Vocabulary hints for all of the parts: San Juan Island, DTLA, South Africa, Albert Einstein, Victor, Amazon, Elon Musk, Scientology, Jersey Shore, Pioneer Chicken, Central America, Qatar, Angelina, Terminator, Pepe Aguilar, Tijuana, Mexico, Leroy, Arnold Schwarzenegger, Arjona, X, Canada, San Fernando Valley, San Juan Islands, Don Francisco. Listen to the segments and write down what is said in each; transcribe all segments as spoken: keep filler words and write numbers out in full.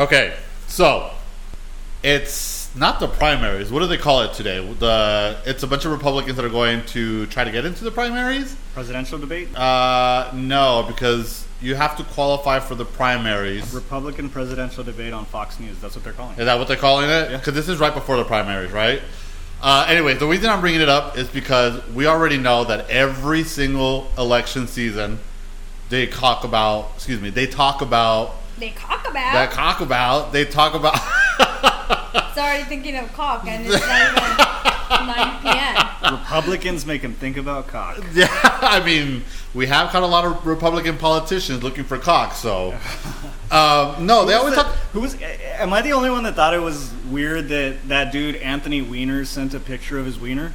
Okay, so it's not the primaries. What do they call it today? The it's a bunch of Republicans that are going to try to get into the primaries. Presidential debate? Uh, no, because you have to qualify for the primaries. Republican presidential debate on Fox News. That's what they're calling it. Is that what they're calling it? Yeah. Because this is right before the primaries, right? Uh, anyway, the reason I'm bringing it up is because we already know that every single election season, they talk about, excuse me, they talk about. They talk about. They talk about. They talk about. It's already thinking of cock, and it's not even nine p.m. Republicans make them think about cock. Yeah, I mean, we have got a lot of Republican politicians looking for cock, so. Um, no, they always the, talk. Who's? Am I the only one that thought it was weird that that dude, Anthony Weiner, sent a picture of his wiener?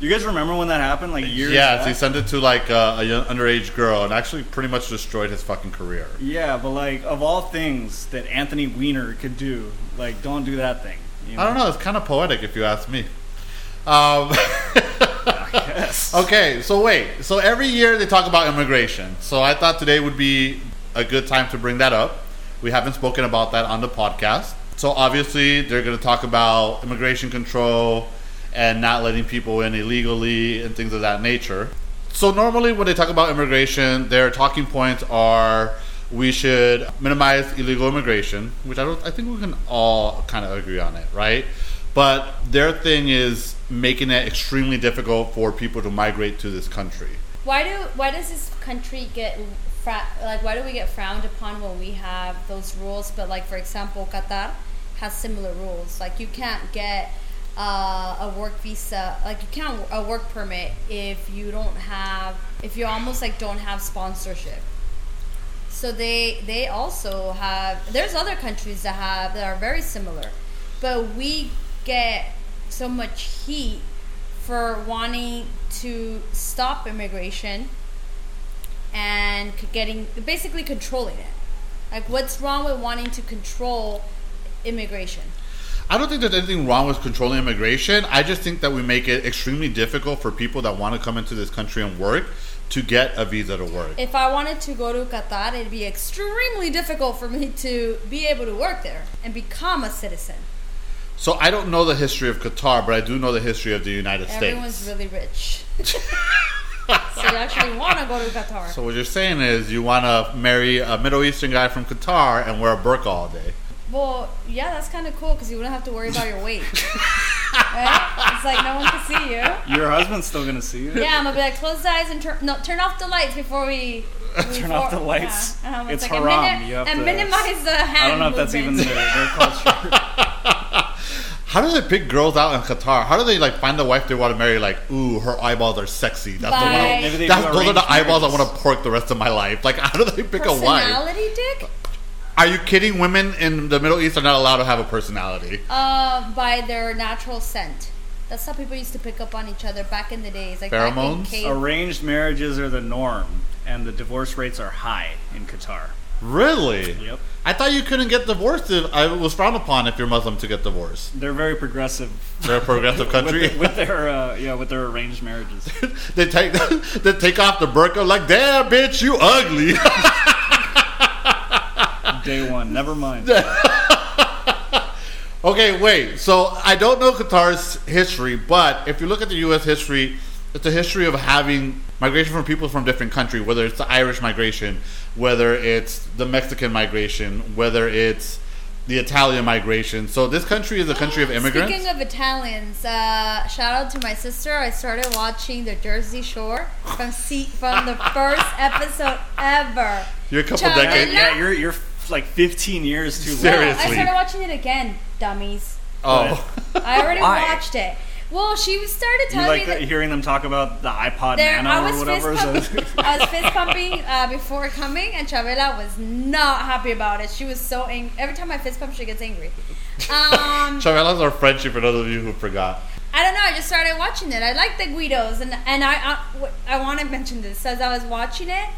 You guys remember when that happened? Like years yeah, ago? So he sent it to like uh, a young, underage girl and actually pretty much destroyed his fucking career. Yeah, but like of all things that Anthony Weiner could do, like don't do that thing. You know? I don't know. It's kind of poetic if you ask me. Um, I guess. Okay, so wait. So every year they talk about immigration. So I thought today would be a good time to bring that up. We haven't spoken about that on the podcast. So obviously they're going to talk about immigration control and not letting people in illegally and things of that nature. So normally when they talk about immigration, their talking points are we should minimize illegal immigration, which I don't. I think we can all kind of agree on it, right? But their thing is making it extremely difficult for people to migrate to this country. Why do why does this country get fra- like why do we get frowned upon when we have those rules? But like for example, Qatar has similar rules. Like you can't get Uh, a work visa, like you can't a work permit if you don't have, if you almost like don't have sponsorship. So they they also have. There's other countries that have that are very similar, but we get so much heat for wanting to stop immigration and getting basically controlling it. Like, what's wrong with wanting to control immigration? I don't think there's anything wrong with controlling immigration. I just think that we make it extremely difficult for people that want to come into this country and work to get a visa to work. If I wanted to go to Qatar, it'd be extremely difficult for me to be able to work there and become a citizen. So I don't know the history of Qatar, but I do know the history of the United Everyone's States. Everyone's really rich. So you actually want to go to Qatar. So what you're saying is you want to marry a Middle Eastern guy from Qatar and wear a burqa all day. Well, yeah, that's kind of cool because you wouldn't have to worry about your weight. Right? It's like no one can see you. Your husband's still going to see you. Yeah, I'm going to be like, close the eyes and turn no, turn off the lights before we... Before, turn off the lights. Yeah. Um, it's, it's like haram. And, mini- you have and to, minimize the hand I don't know if that's movement. Even their, their culture. How do they pick girls out in Qatar? How do they like find the wife they want to marry? Like, ooh, her eyeballs are sexy. That's By the one. Maybe they that's, those are the eyeballs I want to pork the rest of my life. Like, how do they pick a wife? Personality, dick? Are you kidding? Women in the Middle East are not allowed to have a personality. Uh, by their natural scent. That's how people used to pick up on each other back in the days. Like pheromones? K- Arranged marriages are the norm, and the divorce rates are high in Qatar. Really? Yep. I thought you couldn't get divorced. If I was frowned upon if you're Muslim to get divorced. They're very progressive. They're a progressive country with, the, with their uh, yeah, with their arranged marriages. they take they take off the burqa like, damn, bitch, you ugly. Day one, never mind. Okay, wait. So I don't know Qatar's history, but if you look at the U S history, it's a history of having migration from people from different countries, whether it's the Irish migration, whether it's the Mexican migration, whether it's the Italian migration. So this country is a country of immigrants. Speaking of Italians, uh, shout out to my sister. I started watching the Jersey Shore from C- from the first episode ever. You're a couple China. decades. Yeah, you're you're. Like fifteen years too late. Seriously. I started watching it again, dummies. Oh. I already watched it. Well, she started telling you like me that the, hearing them talk about the iPod there, Nano or whatever. Fist pump- I was fist pumping uh, before coming, and Chabela was not happy about it. She was so angry. Every time I fist pump, she gets angry. Um, Chabela's our friendship for those of you who forgot. I don't know. I just started watching it. I like the Guidos, and and I I, I want to mention this as I was watching it.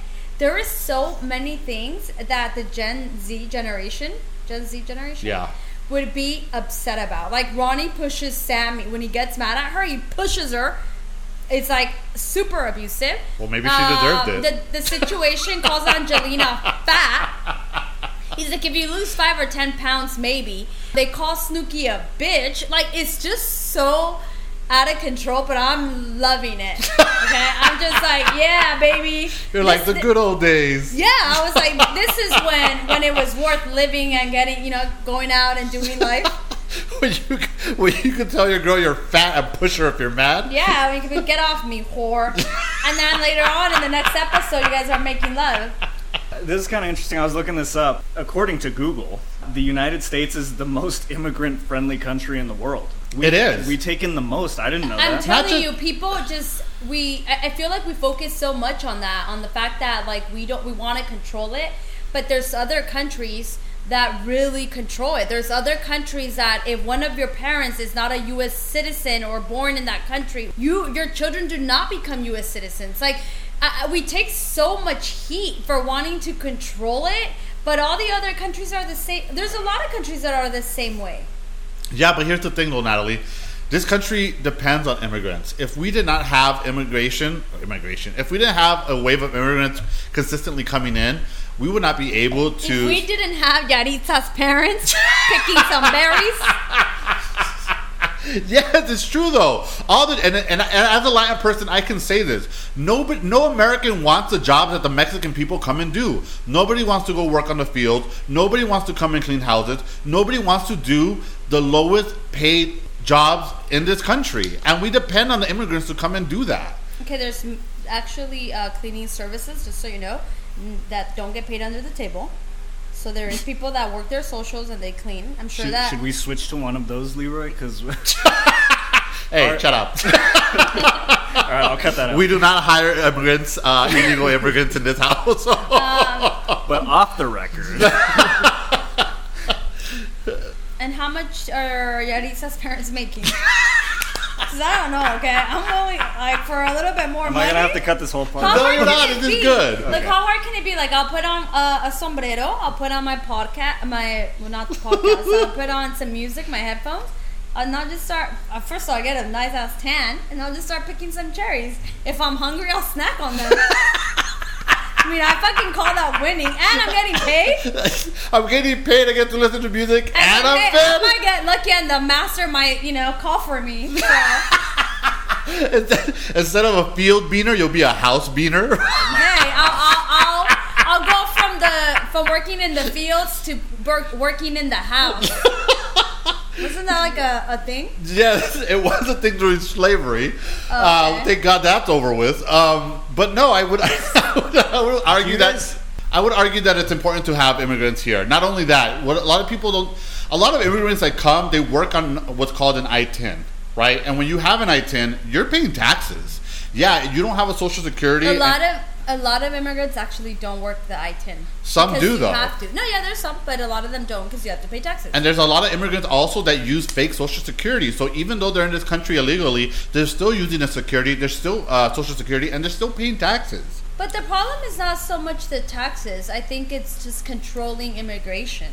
There is so many things that the Gen Z generation, Gen Z generation, yeah. would be upset about. Like Ronnie pushes Sammy when he gets mad at her, he pushes her. It's like super abusive. Well, maybe she um, deserved it. The, the situation calls Angelina fat. He's like, if you lose five or ten pounds, maybe. They call Snooki a bitch. Like, it's just so out of control, but I'm loving it. Okay? I'm just like, yeah, baby. You're like, the good old days. Yeah, I was like, this is when, when it was worth living and getting, you know, going out and doing life. Well, you, well, you can tell your girl you're fat and push her if you're mad. Yeah, you can get off me, whore. And then later on in the next episode, you guys are making love. This is kind of interesting. I was looking this up. According to Google, the United States is the most immigrant-friendly country in the world. We, it is. We take in the most. I didn't know I'm that. I'm telling just- you, people just... we. I feel like we focus so much on that, on the fact that like we don't, we want to control it, but there's other countries that really control it. There's other countries that if one of your parents is not a U S citizen or born in that country, you your children do not become U S citizens. Like, I, we take so much heat for wanting to control it, but all the other countries are the same. There's a lot of countries that are the same way. Yeah, but here's the thing though, Natalie. This country depends on immigrants. If we did not have immigration, immigration, if we didn't have a wave of immigrants consistently coming in, we would not be able to... If we didn't have Yaritza's parents picking some berries. Yes, it's true though. All the and, and and as a Latin person, I can say this. Nobody, no American wants the jobs that the Mexican people come and do. Nobody wants to go work on the field. Nobody wants to come and clean houses. Nobody wants to do the lowest paid jobs in this country, and we depend on the immigrants to come and do that. Okay, there's actually uh, cleaning services, just so you know, that don't get paid under the table. So there is people that work their socials and they clean. I'm sure should, that should we switch to one of those, Leroy? Because hey, shut up. All right, I'll cut that out. We do not hire immigrants, uh, illegal immigrants in this house. um, but off the record. And how much are Yaritza's parents making? Because I don't know, okay? I'm only, like, for a little bit more Am money. Am I going to have to cut this whole part? No, you're not. This is good. Like, okay. How hard can it be? Like, I'll put on uh, a sombrero. I'll put on my podcast. My, well, not the podcast. So I'll put on some music, my headphones. And I'll just start. Uh, first of all, I get a nice-ass tan. And I'll just start picking some cherries. If I'm hungry, I'll snack on them. I mean, I fucking call that winning, and I'm getting paid. I'm getting paid. I get to listen to music, and, and I'm paid. I might get lucky, and the master might, you know, call for me. So. instead, instead of a field beaner, you'll be a house beaner. Hey, I'll, I'll, I'll, I'll go from the from working in the fields to work, working in the house. Wasn't that like a, a thing? Yes, it was a thing during slavery. Okay. Uh, thank God that's over with. Um, but no, I would, I would, I would argue that I would argue that it's important to have immigrants here. Not only that, what a lot of people don't. A lot of immigrants that come, they work on what's called an I ten, right? And when you have an I ten, you're paying taxes. Yeah, you don't have a social security. A lot and, of. A lot of immigrants actually don't work the I ten. Some do, though. Have to. No, yeah, there's some, but a lot of them don't because you have to pay taxes. And there's a lot of immigrants also that use fake social security. So even though they're in this country illegally, they're still using a security, they're still uh, social security, and they're still paying taxes. But the problem is not so much the taxes. I think it's just controlling immigration.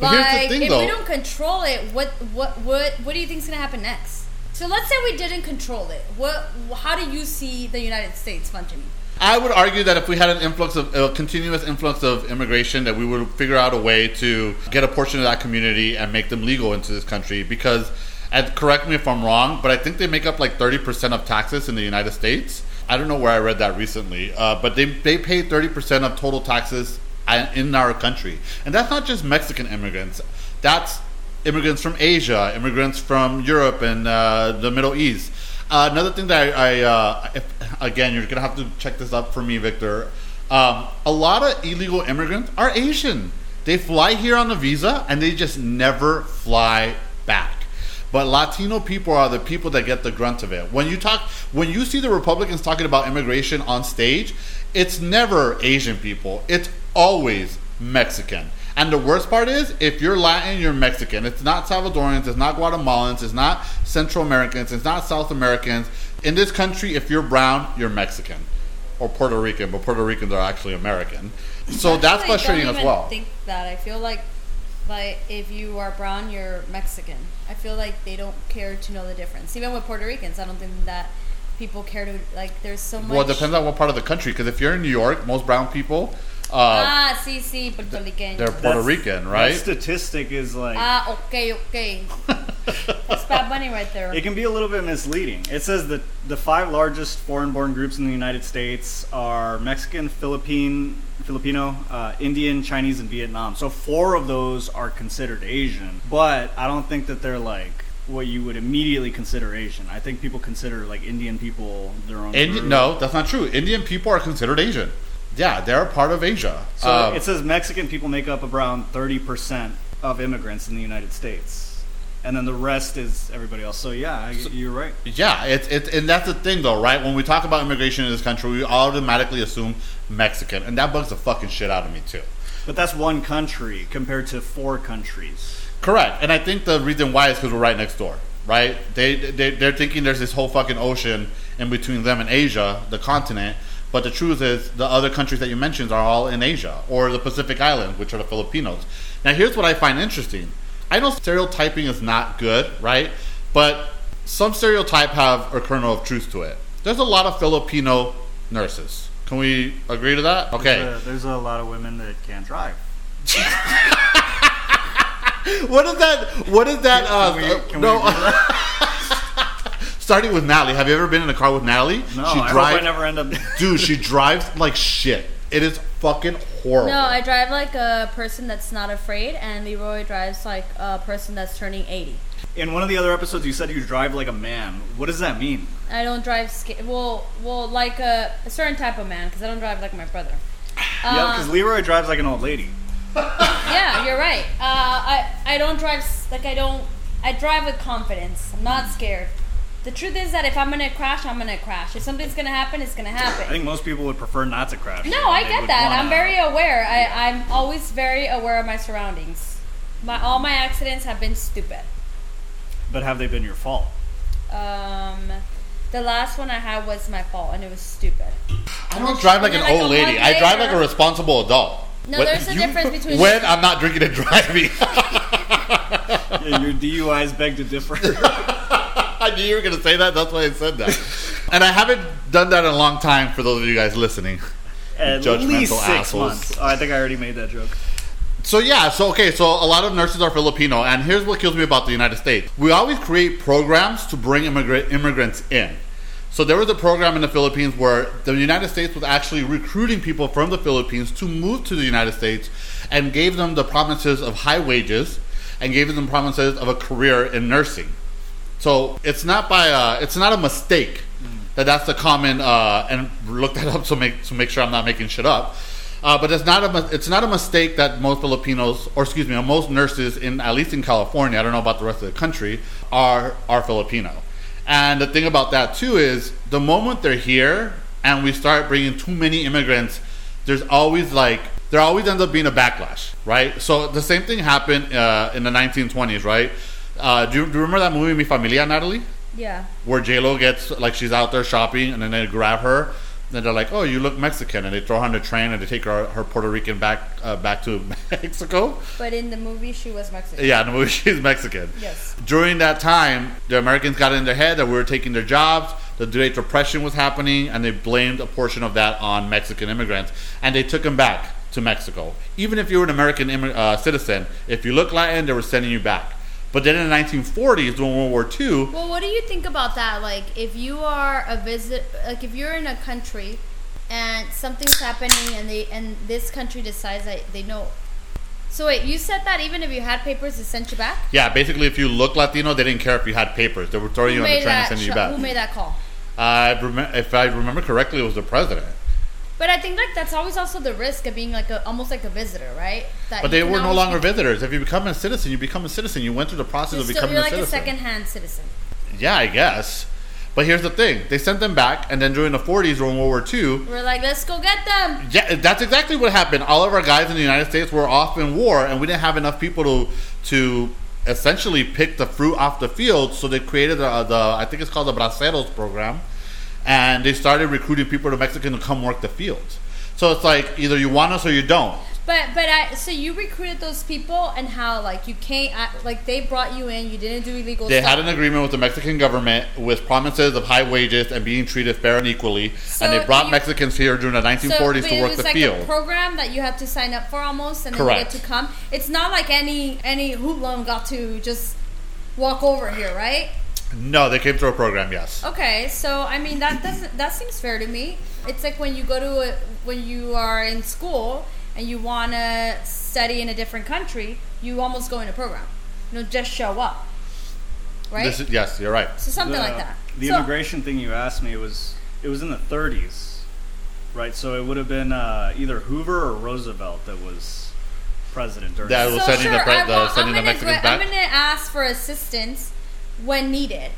But like, here's the thing, if though. we don't control it, what what what what do you think is going to happen next? So let's say we didn't control it. What? How do you see the United States functioning? I would argue that if we had an influx of a continuous influx of immigration, that we would figure out a way to get a portion of that community and make them legal into this country. Because, and correct me if I'm wrong, but I think they make up like thirty percent of taxes in the United States. I don't know where I read that recently, uh, but they they pay thirty percent of total taxes in our country, and that's not just Mexican immigrants. That's immigrants from Asia, immigrants from Europe, and uh, the Middle East. Uh, another thing that I, I uh, if, again, you're going to have to check this up for me, Victor. Um, a lot of illegal immigrants are Asian. They fly here on a visa, and they just never fly back. But Latino people are the people that get the grunt of it. When you talk, when you see the Republicans talking about immigration on stage, it's never Asian people. It's always Mexican. And the worst part is, if you're Latin, you're Mexican. It's not Salvadorians, it's not Guatemalans, it's not Central Americans, it's not South Americans. In this country, if you're brown, you're Mexican. Or Puerto Rican, but Puerto Ricans are actually American. So actually, that's frustrating as well. I don't even think that. I feel like, like if you are brown, you're Mexican. I feel like they don't care to know the difference. Even with Puerto Ricans, I don't think that people care to, like, there's so much... Well, it depends on what part of the country, because if you're in New York, most brown people... Uh, ah, sí, sí, Puerto Rican. They're Puerto that's, Rican, right? That statistic is like... Ah, okay, okay. That's Bad Bunny right there. It can be a little bit misleading. It says that the five largest foreign-born groups in the United States are Mexican, Philippine, Filipino, uh, Indian, Chinese, and Vietnam. So four of those are considered Asian. But I don't think that they're like... what you would immediately consider Asian. I think people consider like Indian people their own Indian, no, that's not true. Indian people are considered Asian. Yeah, they're part of Asia. So um, it says Mexican people make up around thirty percent of immigrants in the United States. And then the rest is everybody else. So yeah, so, you're right. Yeah, it's it, and that's the thing though, right? When we talk about immigration in this country, we automatically assume Mexican. And that bugs the fucking shit out of me too. But that's one country compared to four countries. Correct, and I think the reason why is because we're right next door, right? They, they, they're thinking there's this whole fucking ocean in between them and Asia, the continent, but the truth is the other countries that you mentioned are all in Asia, or the Pacific Islands, which are the Filipinos. Now, here's what I find interesting. I know stereotyping is not good, right? But some stereotype have a kernel of truth to it. There's a lot of Filipino nurses. Can we agree to that? Okay. There's a, there's a lot of women that can't drive. What is that? What is that? Uh, can we, can no. That? Starting with Natalie. Have you ever been in a car with Natalie? No, she drives, I hope I never end up. Dude, she drives like shit. It is fucking horrible. No, I drive like a person that's not afraid, and Leroy drives like a person that's turning eighty. In one of the other episodes, you said you drive like a man. What does that mean? I don't drive. Sca- well, well, like a, a certain type of man, because I don't drive like my brother. Yeah, because um, Leroy drives like an old lady. Yeah, you're right. Uh, I I don't drive like I don't. I drive with confidence. I'm not scared. The truth is that if I'm gonna crash, I'm gonna crash. If something's gonna happen, it's gonna happen. I think most people would prefer not to crash. No, I get that. I'm very aware. I I'm always very aware of my surroundings. My all my accidents have been stupid. But have they been your fault? Um. The last one I had was my fault, and it was stupid. I don't and drive like an like old lady. I drive like a responsible adult. No, when, there's a you, difference between... When I'm not drinking and driving. Yeah, your D U Is beg to differ. I knew you were going to say that. That's why I said that. And I haven't done that in a long time for those of you guys listening. At least six assholes. Months. Oh, I think I already made that joke. So yeah, so okay, so a lot of nurses are Filipino, and here's what kills me about the United States. We always create programs to bring immigrant immigrants in. So there was a program in the Philippines where the United States was actually recruiting people from the Philippines to move to the United States and gave them the promises of high wages and gave them promises of a career in nursing. So it's not by a, it's not a mistake that that's the common, uh, and look that up to make to make sure I'm not making shit up. Uh, but it's not a it's not a mistake that most Filipinos, or excuse me, most nurses in at least in California, I don't know about the rest of the country, are are Filipino. And the thing about that too is the moment they're here and we start bringing too many immigrants, there's always like there always ends up being a backlash, right? So the same thing happened uh, in the nineteen twenties, right? Uh, do, you, do you remember that movie Mi Familia, Natalie? Yeah. Where J-Lo gets like she's out there shopping and then they grab her. And they're like, oh, you look Mexican. And they throw her on the train and they take her, her Puerto Rican back uh, back to Mexico. But in the movie, she was Mexican. Yeah, in the movie, she's Mexican. Yes. During that time, the Americans got in their head that we were taking their jobs. The Great Depression was happening. And they blamed a portion of that on Mexican immigrants. And they took them back to Mexico. Even if you were an American immig- uh, citizen, if you look Latin, they were sending you back. But then in the nineteen forties, during World War Two... Well, what do you think about that? Like, if you are a visit... Like, if you're in a country and something's happening and they and this country decides that they know... So, wait, you said that even if you had papers, they sent you back? Yeah, basically, if you look Latino, they didn't care if you had papers. They were throwing you on the train and sending you back. Who made that call? Uh, if I remember correctly, it was the president. But I think like that's always also the risk of being like a, almost like a visitor, right? That but they were no longer visitors. If you become a citizen, you become a citizen. You went through the process so of becoming a like citizen. You're like a second-hand citizen. Yeah, I guess. But here's the thing. They sent them back, and then during the forties during World War Two... We're like, let's go get them. Yeah, that's exactly what happened. All of our guys in the United States were off in war, and we didn't have enough people to to essentially pick the fruit off the field, so they created the, the I think it's called the Braceros Program. And they started recruiting people to Mexican to come work the fields. So it's like either you want us or you don't. But but I so you recruited those people and how like you can't like they brought you in you didn't do illegal they stuff. They had an agreement with the Mexican government with promises of high wages and being treated fair and equally, so and they brought you, Mexicans here during the nineteen forties so, to work the like field. So it was like a program that you had to sign up for almost, and then Correct. You get to come. It's not like any any hoodlum got to just walk over here, right? No, they came through a program, yes. Okay, so I mean that doesn't that seems fair to me. It's like when you go to a, when you are in school. And you want to study in a different country, you almost go in a program. You don't just show up, right? This is, yes, you're right. So something the, like that. The so, immigration thing you asked me was it was in the thirties, right? So it would have been uh, either Hoover or Roosevelt that was president during that. That was so sending sure, the, pre- the sending the Mexicans gr- back. I'm going to ask for assistance when needed.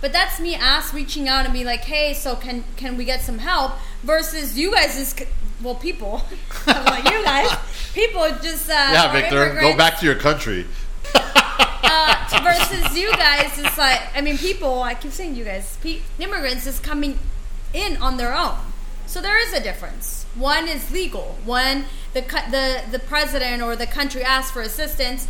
But that's me ask reaching out and be like, hey, so can can we get some help? Versus you guys just, well, people, I'm like you guys, people just uh, yeah, Victor, go back to your country. uh, versus you guys, it's like I mean, people. I keep saying you guys, pe- immigrants is coming in on their own. So there is a difference. One is legal. One the the the president or the country asked for assistance.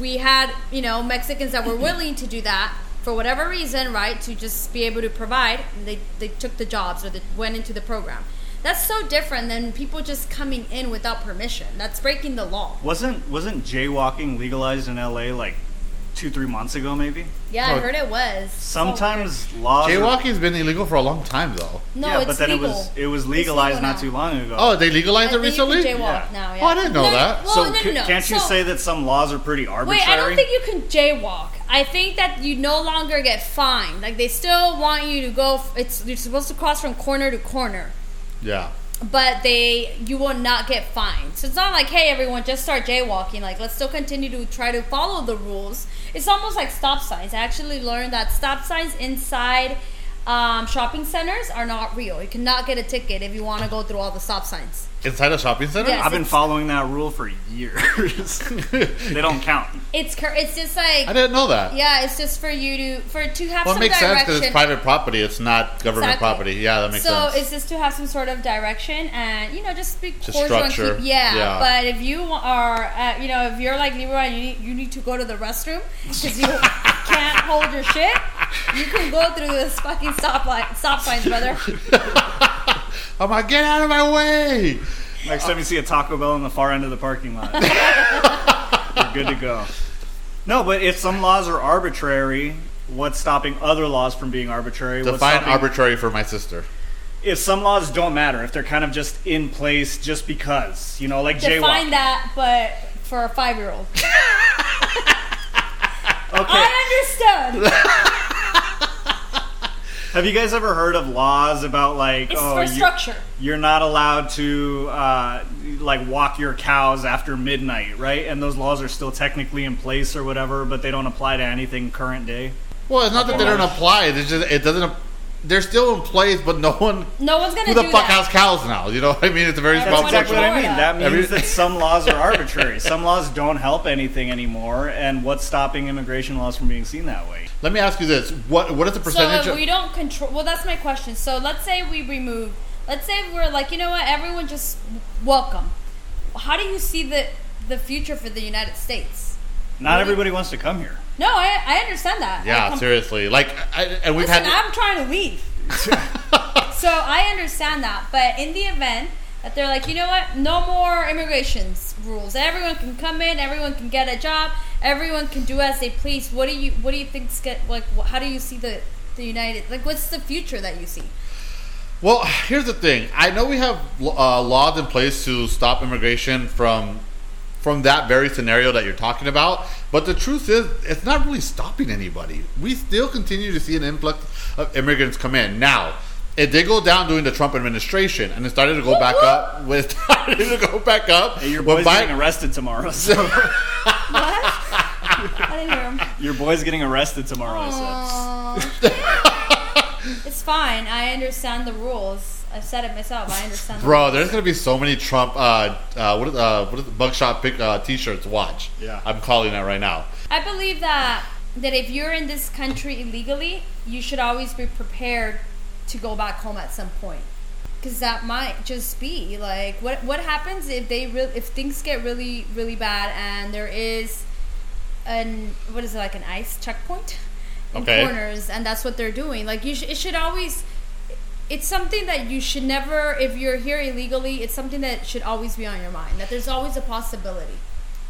We had you know Mexicans that were willing to do that. For whatever reason, right, to just be able to provide, they they took the jobs or they went into the program. That's so different than people just coming in without permission. That's breaking the law. Wasn't wasn't jaywalking legalized in L A like two, three months ago maybe? Yeah, or I heard it was. Sometimes so laws... Jaywalking's been illegal for a long time, though. No, yeah, it's but then legal. It was, it was legalized not too long ago. Oh, they legalized it recently? You can jaywalk yeah. now, yeah. Oh, I didn't know no, that. Well, so no, no, no. Can't you so, say that some laws are pretty arbitrary? Wait, I don't think you can jaywalk. I think that you no longer get fined. Like, they still want you to go... It's You're supposed to cross from corner to corner. Yeah. But they, you will not get fined. So it's not like, hey, everyone, just start jaywalking. Like, let's still continue to try to follow the rules. It's almost like stop signs. I actually learned that stop signs inside um, shopping centers are not real. You cannot get a ticket if you want to go through all the stop signs. Inside a shopping center? Yes, I've been following that rule for years. They don't count. It's cur- it's just like... I didn't know that. Yeah, it's just for you to for to have well, some direction. Well, it makes direction. Sense because it's private property. It's not government exactly. property. Yeah, that makes so sense. So it's just to have some sort of direction and, you know, just be... Just structure. Keep, yeah, yeah, but if you are, uh, you know, if you're like Leroy and you need, you need to go to the restroom because you can't hold your shit, you can go through this fucking stop, li- stop signs, brother. I'm like, get out of my way! Next time you see a Taco Bell on the far end of the parking lot, you're good to go. No, but if some laws are arbitrary, what's stopping other laws from being arbitrary? Define what's stopping... arbitrary for my sister. If some laws don't matter, if they're kind of just in place just because, you know, like Define jaywalking. Define that, but for a five-year-old. Okay. I understood. Have you guys ever heard of laws about, like, it's oh, for structure. You're, you're not allowed to, uh, like, walk your cows after midnight, right? And those laws are still technically in place or whatever, but they don't apply to anything current day? Well, it's not that they don't apply. It's just, it doesn't... They're still in place, but no one... No one's going to do that. Who the fuck has cows now? You know what I mean? It's a very small section. That's exactly what I mean. That means that some laws are arbitrary. Some laws don't help anything anymore, and what's stopping immigration laws from being seen that way? Let me ask you this. What What is the percentage... So if we don't control... Well, that's my question. So let's say we remove... Let's say we're like, you know what? Everyone just welcome. How do you see the, the future for the United States? Not everybody wants to come here. No, I I understand that. Yeah, like, seriously. Like, I, and we've listen, had. I'm trying to leave. So I understand that, but in the event that they're like, you know what, no more immigration rules. Everyone can come in. Everyone can get a job. Everyone can do as they please. What do you What do you think's get like? How do you see the the United like? What's the future that you see? Well, here's the thing. I know we have uh, laws in place to stop immigration from. from that very scenario that you're talking about. But the truth is, it's not really stopping anybody. We still continue to see an influx of immigrants come in. Now, it did go down during the Trump administration, and it started to go back up. It started to go back up. Hey, your boy's Biden- getting arrested tomorrow. So. What? I didn't hear him. Your boy's getting arrested tomorrow. So. It's fine. I understand the rules. I've said it myself. I understand. Bro, there's going to be so many Trump, uh, uh, what is, uh, what is the Bugshot pick, uh, t-shirts. Watch. Yeah. I'm calling that right now. I believe that, that if you're in this country illegally, you should always be prepared to go back home at some point. Because that might just be like what what happens if they re- if things get really really bad and there is an what is it like an ICE checkpoint in okay. corners, and that's what they're doing. Like you sh- it should always it's something that you should never, if you're here illegally, it's something that should always be on your mind, that there's always a possibility.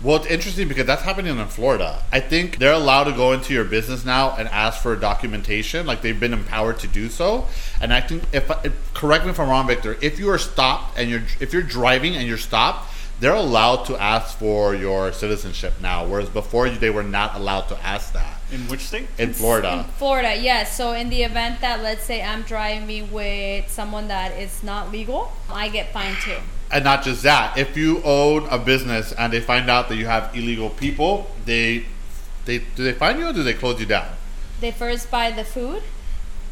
Well, it's interesting because that's happening in Florida. I think they're allowed to go into your business now and ask for documentation. Like, they've been empowered to do so. And I think, if, if correct me if I'm wrong, Victor, if you are stopped and you're if you're driving and you're stopped, they're allowed to ask for your citizenship now. Whereas before, they were not allowed to ask that. In which state? In Florida. In Florida, yes. So in the event that, let's say, I'm driving with someone that is not legal, I get fined too. And not just that, if you own a business and they find out that you have illegal people, they, they do they find you or do they close you down? They first buy the food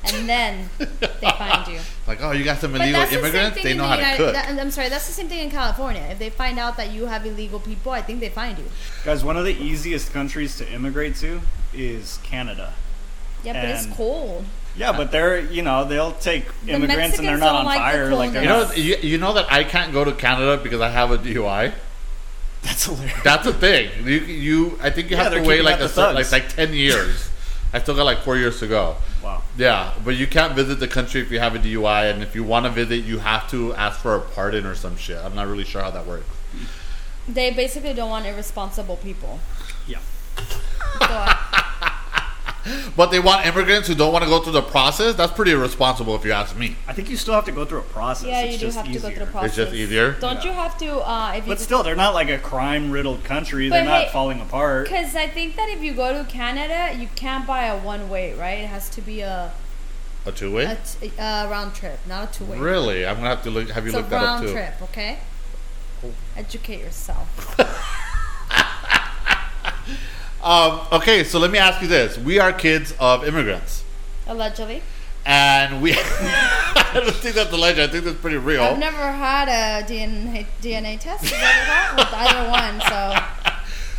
and then they find you. Like, oh, you got some illegal immigrants? The they know the how United, to cook. That, I'm sorry, that's the same thing in California. If they find out that you have illegal people, I think they find you. Guys, one of the easiest countries to immigrate to is Canada. Yeah, and but it's cold. Yeah, but they're, you know, they'll take immigrants the and they're not on like fire. The like they're you know, not... you, you know that I can't go to Canada because I have a D U I? That's hilarious. That's a thing. You, you I think you yeah, have to wait like a certain, like like ten years. I still got like four years to go. Wow. Yeah, but you can't visit the country if you have a D U I, and if you want to visit, you have to ask for a pardon or some shit. I'm not really sure how that works. They basically don't want irresponsible people. Yeah. So, but they want immigrants who don't want to go through the process. That's pretty irresponsible if you ask me. I think you still have to go through a process. Yeah, it's you do just have easier. to go through a process. It's just easier. Don't yeah. you have to... Uh, if you but still, they're not like a crime-riddled country. But they're hey, not falling apart. Because I think that if you go to Canada, you can't buy a one-way, right? It has to be a... A two-way? A t- uh, round trip, not a two-way. Really? I'm going to have to look, have you it's look that up, too. It's a round trip, okay? Oh. Educate yourself. Um, okay, so let me ask you this. We are kids of immigrants. Allegedly. And we... I don't think that's alleged. I think that's pretty real. I've never had a D N A, D N A test. Is that with either one, so...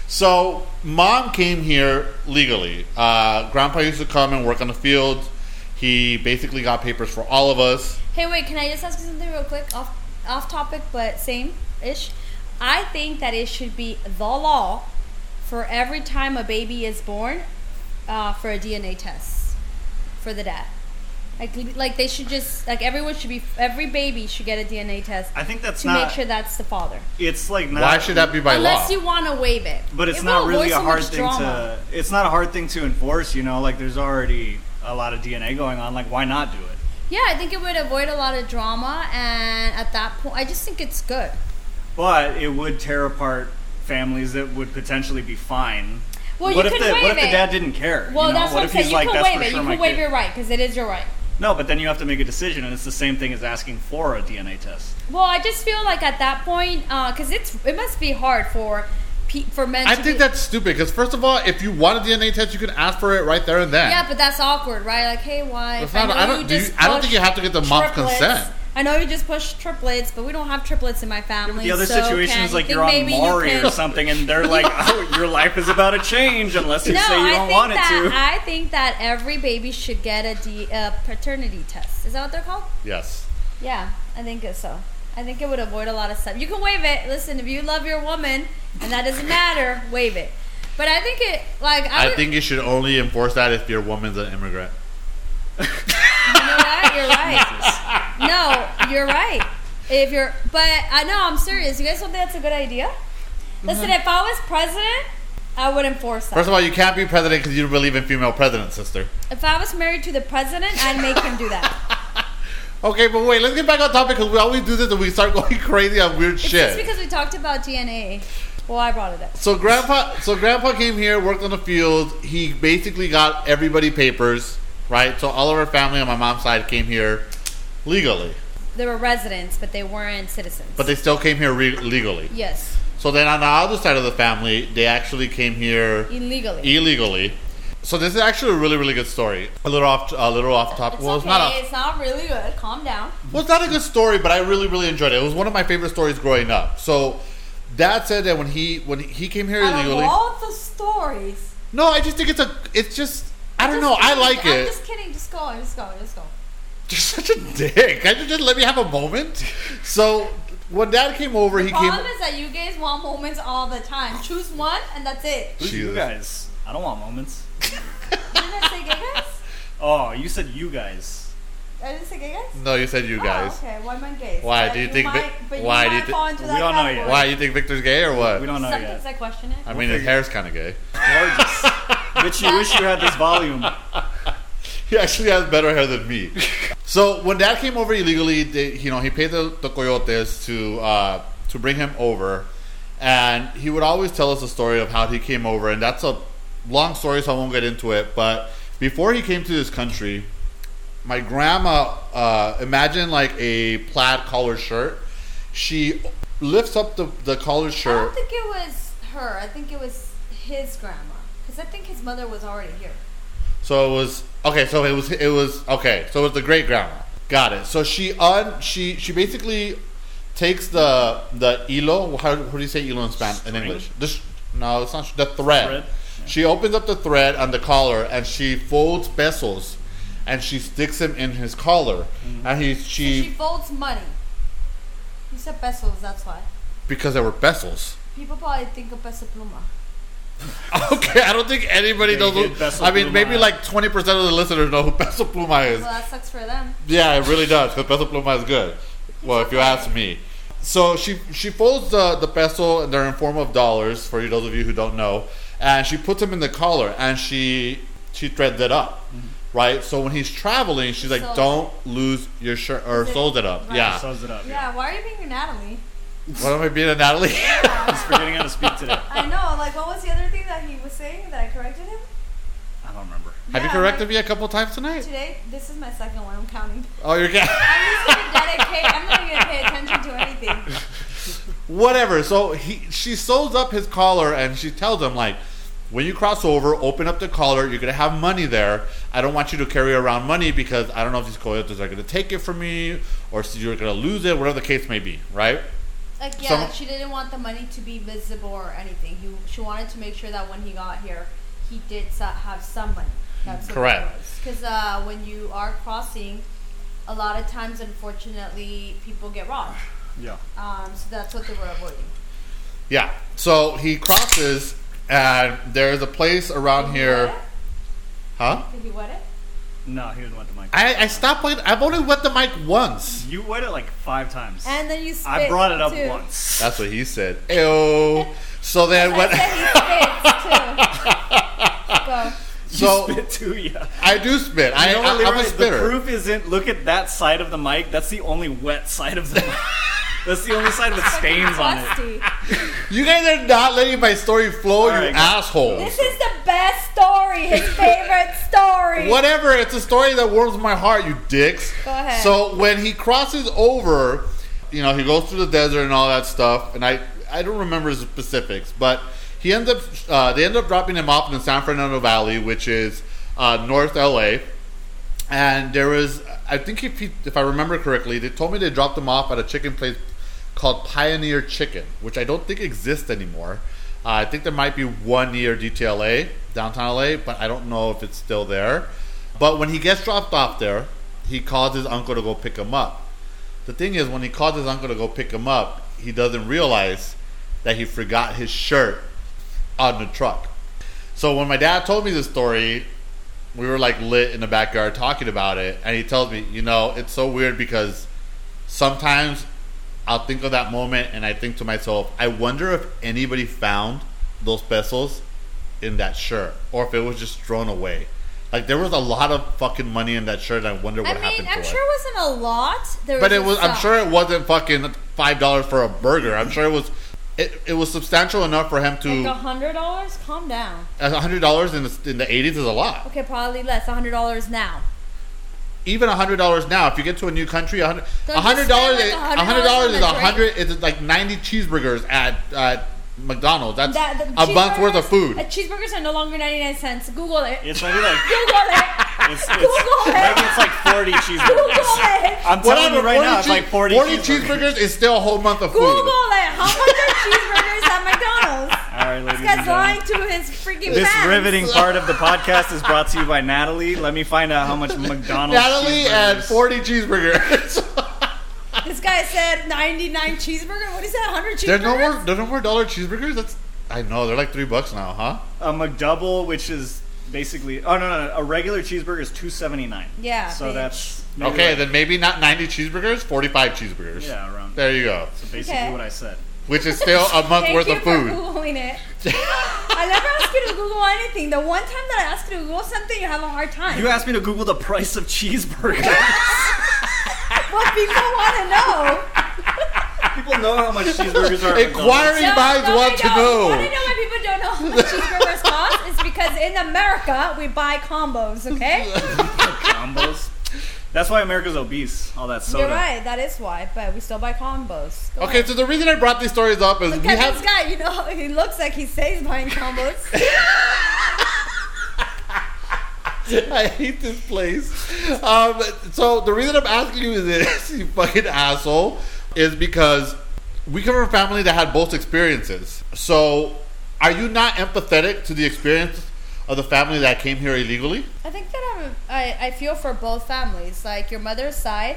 So, mom came here legally. Uh, grandpa used to come and work on the fields. He basically got papers for all of us. Hey, wait, can I just ask you something real quick? Off, off topic, but same-ish. I think that it should be the law... For every time a baby is born, uh, for a D N A test for the dad, like like they should just like everyone should be every baby should get a D N A test. I think that's to not, make sure that's the father. It's like not, why should that be by unless law? Unless you want to waive it, but it's it not really a hard thing drama. to. It's not a hard thing to enforce. You know, like there's already a lot of D N A going on. Like why not do it? Yeah, I think it would avoid a lot of drama, and at that point, I just think it's good. But it would tear apart families that would potentially be fine. Well, what you if could the, waive What if the dad didn't care? Well, you know? that's what, what I'm saying. You like, can waive it. Sure you can waive your right because it is your right. No, but then you have to make a decision, and it's the same thing as asking for a D N A test. Well, I just feel like at that point, because uh, it's it must be hard for pe- for men. I to think be- that's stupid because first of all, if you want a D N A test, you can ask for it right there and then. Yeah, but that's awkward, right? Like, hey, why? I, I don't. Do you, I don't think you have to get the mom's consent. I know you just pushed triplets, but we don't have triplets in my family. The other so situation is like you're on Maury you or something, and they're like, oh, your life is about to change unless you no, say you I don't want that, it to. I think that every baby should get a D, uh, paternity test. Is that what they're called? Yes. Yeah, I think so. I think it would avoid a lot of stuff. You can waive it. Listen, if you love your woman, and that doesn't matter, waive it. But I think it, like... I, I would, think you should only enforce that if your woman's an immigrant. You know what? You're right. No, you're right. If you're, but I know I'm serious. You guys don't think that's a good idea? Listen, mm-hmm. if I was president, I would enforce that. First of all, you can't be president because you don't believe in female presidents, sister. If I was married to the president, I'd make him do that. Okay, but wait, let's get back on topic because we always do this and we start going crazy on weird it's shit. It's just because we talked about D N A. Well, I brought it up. So grandpa, so grandpa came here, worked on the field. He basically got everybody papers, right? So all of our family on my mom's side came here. Legally. They were residents, but they weren't citizens. But they still came here re- legally. Yes. So then on the other side of the family, they actually came here... Illegally. Illegally. So this is actually a really, really good story. A little off a little off topic. It's well, okay. It's not, a, it's not really good. Calm down. Well, it's not a good story, but I really, really enjoyed it. It was one of my favorite stories growing up. So Dad said that when he when he came here illegally... Out of all the stories... No, I just think it's a... It's just... I don't just know. Kidding. I like I'm it. I'm just kidding. Just go. Just go. Just go. You're such a dick. Can't you just let me have a moment? So when Dad came over, the he came. The problem is that you guys want moments all the time. Choose one, and that's it. Who's you guys? I don't want moments. Didn't I say gay guys? Oh, you said you guys. I didn't say gay guys? No, you said you guys. Oh, okay, why am I gay? Why do you think? Why do you think? We don't know yet. Why you think Victor's gay or what? We don't know yet. Sometimes I question it. I mean, his hair's kind of gay. Gorgeous. Bitch, you wish you had this volume. He actually has better hair than me. So when Dad came over illegally, they, you know, he paid the, the coyotes to uh, to bring him over, and he would always tell us a story of how he came over, and that's a long story, so I won't get into it. But before he came to this country, my grandma, uh, imagine like a plaid collared shirt. She lifts up the, the collared shirt. I don't think it was her. I think it was his grandma, because I think his mother was already here. So it was okay. So it was it was okay. So it was the great grandma. Got it. So she un she she basically takes the the hilo. How, how do you say hilo in Spanish? In English? The, no, it's not the thread. thread. Yeah. She opens up the thread on the collar and she folds pesos, and she sticks them in his collar. Mm-hmm. And he she so she folds money. You said pesos. That's why. Because they were pesos. People probably think of peso pluma. Okay, I don't think anybody knows who, I mean, pluma. Maybe like twenty percent of the listeners know who Peso Pluma is. Well, that sucks for them. Yeah, it really does, because Peso Pluma is good. Well, if you ask me. So she she folds the, the peso, they're in form of dollars, for those of you who don't know, and she puts them in the collar, and she she threads it up, mm-hmm. right? So when he's traveling, she's like, so, don't lose your shirt, or sold it up. Right. Yeah. Sold it up. Yeah, yeah, why are you being your Natalie? What am I being a Natalie? Yeah. He's forgetting how to speak today. I know. Like, what was the other thing that he was saying that I corrected him? I don't remember. Yeah, have you corrected like, me a couple times tonight? Today, this is my second one. I'm counting. Oh, you're counting. I'm just gonna dedicate. I'm not even gonna pay attention to anything. Whatever. So he, she sews up his collar and she tells him like, when you cross over, open up the collar. You're gonna have money there. I don't want you to carry around money because I don't know if these coyotes are gonna take it from me or so you're gonna lose it. Whatever the case may be, right? Like, yeah, so, like she didn't want the money to be visible or anything. He, she wanted to make sure that when he got here, he did have some money. That's correct. Because uh, when you are crossing, a lot of times, unfortunately, people get robbed. Yeah. Um. So that's what they were avoiding. Yeah. So he crosses, and there's a place around here. Did he wet it? Huh? Did he wet it? No, he didn't wet the mic. I, I stopped wetting. I've only wet the mic once. You wet it like five times. And then you spit. I brought it up too. Once. That's what he said. Ew. So then when I said he spits too. Go. So, you spit too, yeah. I do spit. You I, know what, I, I'm right, a spitter. The proof isn't, look at that side of the mic. That's the only wet side of the mic. That's the only side with stains on it. You guys are not letting my story flow, right, you assholes. This is the best story, his favorite story. Whatever, it's a story that warms my heart, you dicks. Go ahead. So when he crosses over, you know, he goes through the desert and all that stuff, and I, I don't remember the specifics, but he ends up, uh, they end up dropping him off in the San Fernando Valley, which is uh, North L A, and there was, I think if, he, if I remember correctly, they told me they dropped him off at a chicken place called Pioneer Chicken, which I don't think exists anymore. Uh, I think there might be one near D T L A, downtown L A, but I don't know if it's still there. But when he gets dropped off there, he calls his uncle to go pick him up. The thing is, when he calls his uncle to go pick him up, he doesn't realize that he forgot his shirt on the truck. So when my dad told me this story, we were like lit in the backyard talking about it, and he tells me, you know, it's so weird because sometimes I'll think of that moment, and I think to myself, I wonder if anybody found those pesos in that shirt, or if it was just thrown away. Like, there was a lot of fucking money in that shirt, and I wonder what I mean, happened I'm to sure it. I mean, I'm sure it wasn't a lot. There but was it was. Stuff. I'm sure it wasn't fucking five dollars for a burger. I'm sure it was It, it was substantial enough for him to... Like one hundred dollars? Calm down. one hundred dollars in the, in the eighties is a lot. Okay, probably less. one hundred dollars now. Even one hundred dollars now, if you get to a new country, one hundred dollars, one hundred dollars, like one hundred dollars is one hundred, it's like ninety cheeseburgers at, at McDonald's. That's that, a month's worth of food. Uh, cheeseburgers are no longer ninety-nine cents. Google it. It's maybe like... Google it. It's, it's, Google it. Maybe it's like forty cheeseburgers. Google it. I'm telling you right now, it's like forty, forty cheeseburgers. forty cheeseburgers is still a whole month of food. Google it. How much are cheeseburgers at McDonald's? All right, ladies and gentlemen. back to his freaking This pants. Riveting part of the podcast is brought to you by Natalie. Let me find out how much McDonald's Natalie and forty cheeseburgers. This guy said ninety-nine cheeseburger. What is that, one hundred cheeseburgers? There's no more, there's no more dollar cheeseburgers? That's, I know, they're like three bucks now, huh? A McDouble, which is basically... Oh, no, no, no. A regular cheeseburger is two seventy-nine. Yeah. So bitch. That's... Okay, like, then maybe not ninety cheeseburgers, forty-five cheeseburgers. Yeah, around. There you go. So basically okay. what I said. Which is still a month worth of food. Thank you for Googling it. I never ask you to Google anything. The one time that I ask you to Google something, you have a hard time. You asked me to Google the price of cheeseburgers. Well, people want to know. People know how much cheeseburgers are. Inquiring minds no, no, want to know. Want to know why people don't know how much cheeseburgers cost? It's because in America we buy combos, okay? Combos. That's why America's obese. All that soda. You're right. That is why. But we still buy combos. Go okay, on. So the reason I brought these stories up is because we have this guy. You know, he looks like he stays buying combos. I hate this place. Um, so the reason I'm asking you this, you fucking asshole, is because we come from a family that had both experiences. So are you not empathetic to the experience of the family that came here illegally? I think that I'm, I, I feel for both families. Like your mother's side,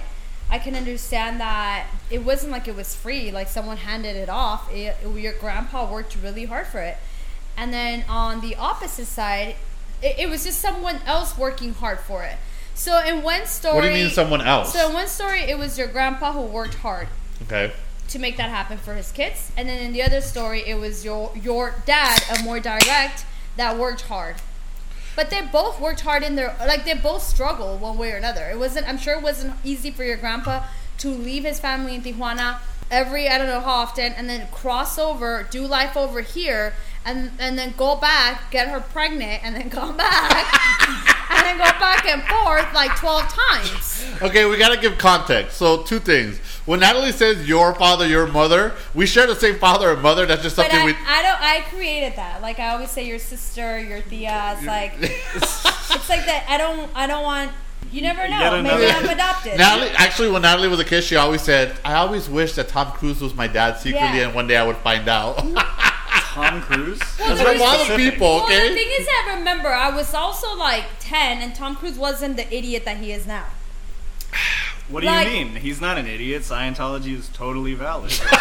I can understand that it wasn't like it was free. Like someone handed it off. It, it, your grandpa worked really hard for it. And then on the opposite side... It was just someone else working hard for it. So in one story... What do you mean someone else? So in one story, it was your grandpa who worked hard. Okay. To make that happen for his kids. And then in the other story, it was your your dad, a more direct, that worked hard. But they both worked hard in their... Like, they both struggled one way or another. It wasn't... I'm sure it wasn't easy for your grandpa to leave his family in Tijuana every... I don't know how often. And then cross over, do life over here... And and then go back, get her pregnant, and then come back, and then go back and forth like twelve times. Okay, we got to give context. So two things. When Natalie says your father, your mother, we share the same father and mother. That's just but something I, we... I don't. I created that. Like I always say, your sister, your tia. It's like it's like that. I don't. I don't want. You never know. You Maybe know. I'm adopted. Natalie, actually, when Natalie was a kid, she always said, "I always wish that Tom Cruise was my dad secretly, yeah. and one day I would find out." Tom Cruise? Well, That's a lot of people, okay? Well, the thing is, I remember, I was also like ten, and Tom Cruise wasn't the idiot that he is now. What do like, you mean? He's not an idiot. Scientology is totally valid. What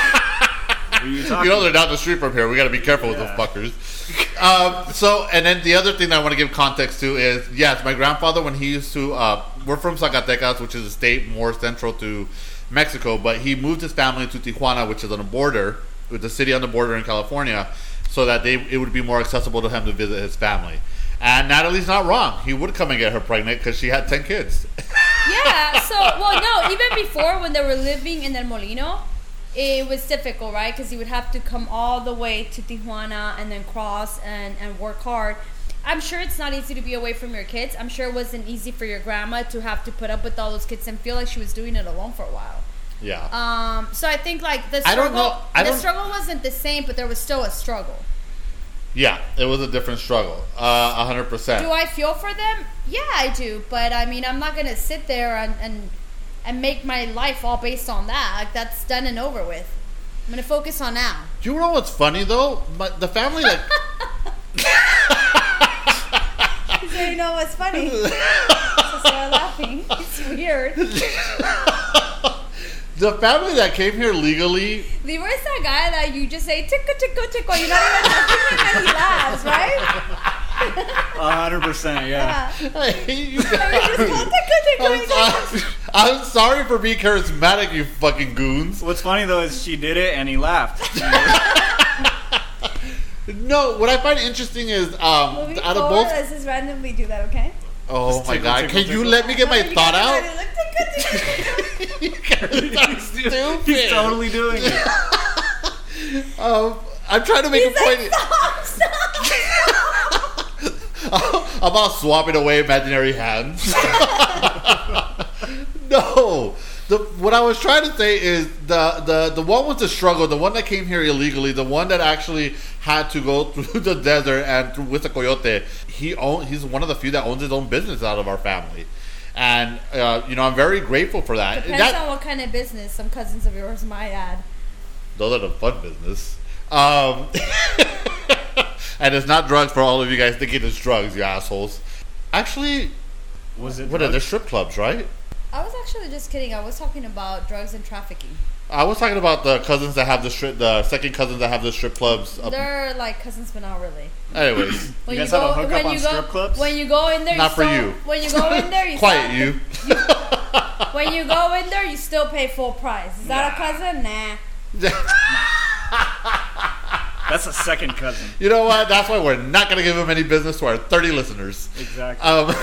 are you talking You know, they're down the street from here. We got to be careful yeah. with those fuckers. Um, so, and then the other thing that I want to give context to is, yes, my grandfather, when he used to, uh, we're from Zacatecas, which is a state more central to Mexico, but he moved his family to Tijuana, which is on the border. With the city on the border in California, so that they it would be more accessible to him to visit his family. And Natalie's not wrong. He would come and get her pregnant because she had ten kids. Yeah. So, well, no, even before when they were living in El Molino, it was difficult, right? Because you would have to come all the way to Tijuana and then cross and, and work hard. I'm sure it's not easy to be away from your kids. I'm sure it wasn't easy for your grandma to have to put up with all those kids and feel like she was doing it alone for a while. Yeah. Um, so I think like the struggle, I don't know. I the don't... struggle wasn't the same, but there was still a struggle. Yeah, it was a different struggle. Uh, one hundred percent. Do I feel for them? Yeah, I do. But I mean, I'm not gonna sit there and and, and make my life all based on that. Like that's done and over with. I'm gonna focus on now. Do you know what's funny though? But the family that. So you know what's funny? So start laughing. It's weird. The family that came here legally... Leroy's that guy that you just say, tickle, tickle, tickle. You're not even laughing when he laughs, right? one hundred percent, yeah. yeah. I hate you guys. I mean, just tickle, tickle, I'm, so- I'm sorry for being charismatic, you fucking goons. What's funny, though, is she did it and he laughed. No, what I find interesting is... Um, Moving out of both. Let's just randomly do that, okay? Oh, just my tickle, God. Tickle, Can tickle, you tickle. Let me get my no, thought out? You guys are stupid. He's totally doing it. um, I'm trying to make He's a like, point. Stop, stop, stop. About swapping away imaginary hands. No. The, what I was trying to say is the, the, the one with the struggle, the one that came here illegally, the one that actually had to go through the desert and through, with the coyote, he own, he's one of the few that owns his own business out of our family. And, uh, you know, I'm very grateful for that. Depends that, on what kind of business some cousins of yours might add. Those are the fun business. Um, And it's not drugs for all of you guys thinking it's drugs, you assholes. Actually, was it? What drugs? Are the strip clubs, right? I was actually just kidding. I was talking about drugs and trafficking. I was talking about the cousins that have the strip, the second cousins that have the strip clubs. Up. They're like cousins, but not really. Anyways, when you, you guys go, have a hookup when on you go, strip clubs. When you go in there, not you for still, you. When you go in there, you quiet still, you. you. When you go in there, you still pay full price. Is that nah. a cousin? Nah. That's a second cousin. You know what? That's why we're not gonna give him any business to our thirty listeners. Exactly. Um,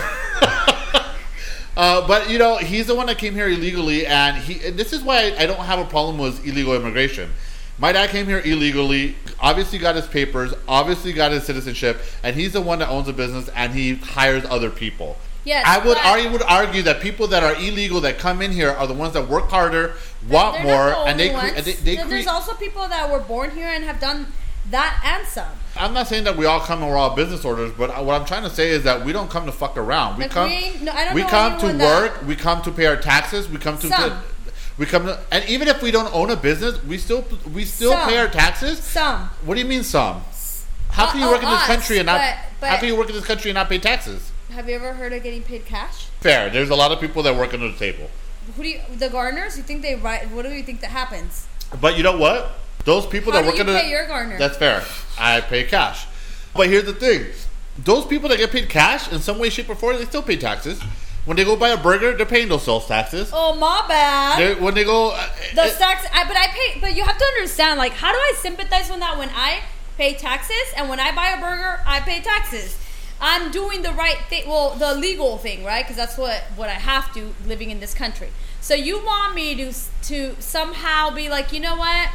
Uh, but, you know, he's the one that came here illegally, and he. And this is why I don't have a problem with illegal immigration. My dad came here illegally, obviously got his papers, obviously got his citizenship, and he's the one that owns a business, and he hires other people. Yes, I would, I would argue that people that are illegal that come in here are the ones that work harder, want more, and they, cre- and they, they create... There's also people that were born here and have done that and some. I'm not saying that we all come and we're all business owners, but what I'm trying to say is that we don't come to fuck around. We like come, we, no, I don't we come to work. That. We come to pay our taxes. We come to, some. we come to, and even if we don't own a business, we still, we still some. pay our taxes. Some. What do you mean some? How can you work in this country and not? How can you work in this country and not pay taxes? Have you ever heard of getting paid cash? Fair. There's a lot of people that work under the table. Who do you, the gardeners? You think they right? What do you think that happens? But you know what? Those people How that do work you in pay a, your gardener? That's fair. I pay cash. But here's the thing. Those people that get paid cash in some way, shape, or form, they still pay taxes. When they go buy a burger, they're paying those sales taxes. Oh, my bad. They're, when they go... The tax... I, but I pay... But you have to understand, like, how do I sympathize with that when I pay taxes? And when I buy a burger, I pay taxes. I'm doing the right thing. Well, the legal thing, right? Because that's what, what I have to living in this country. So you want me to to somehow be like, you know what?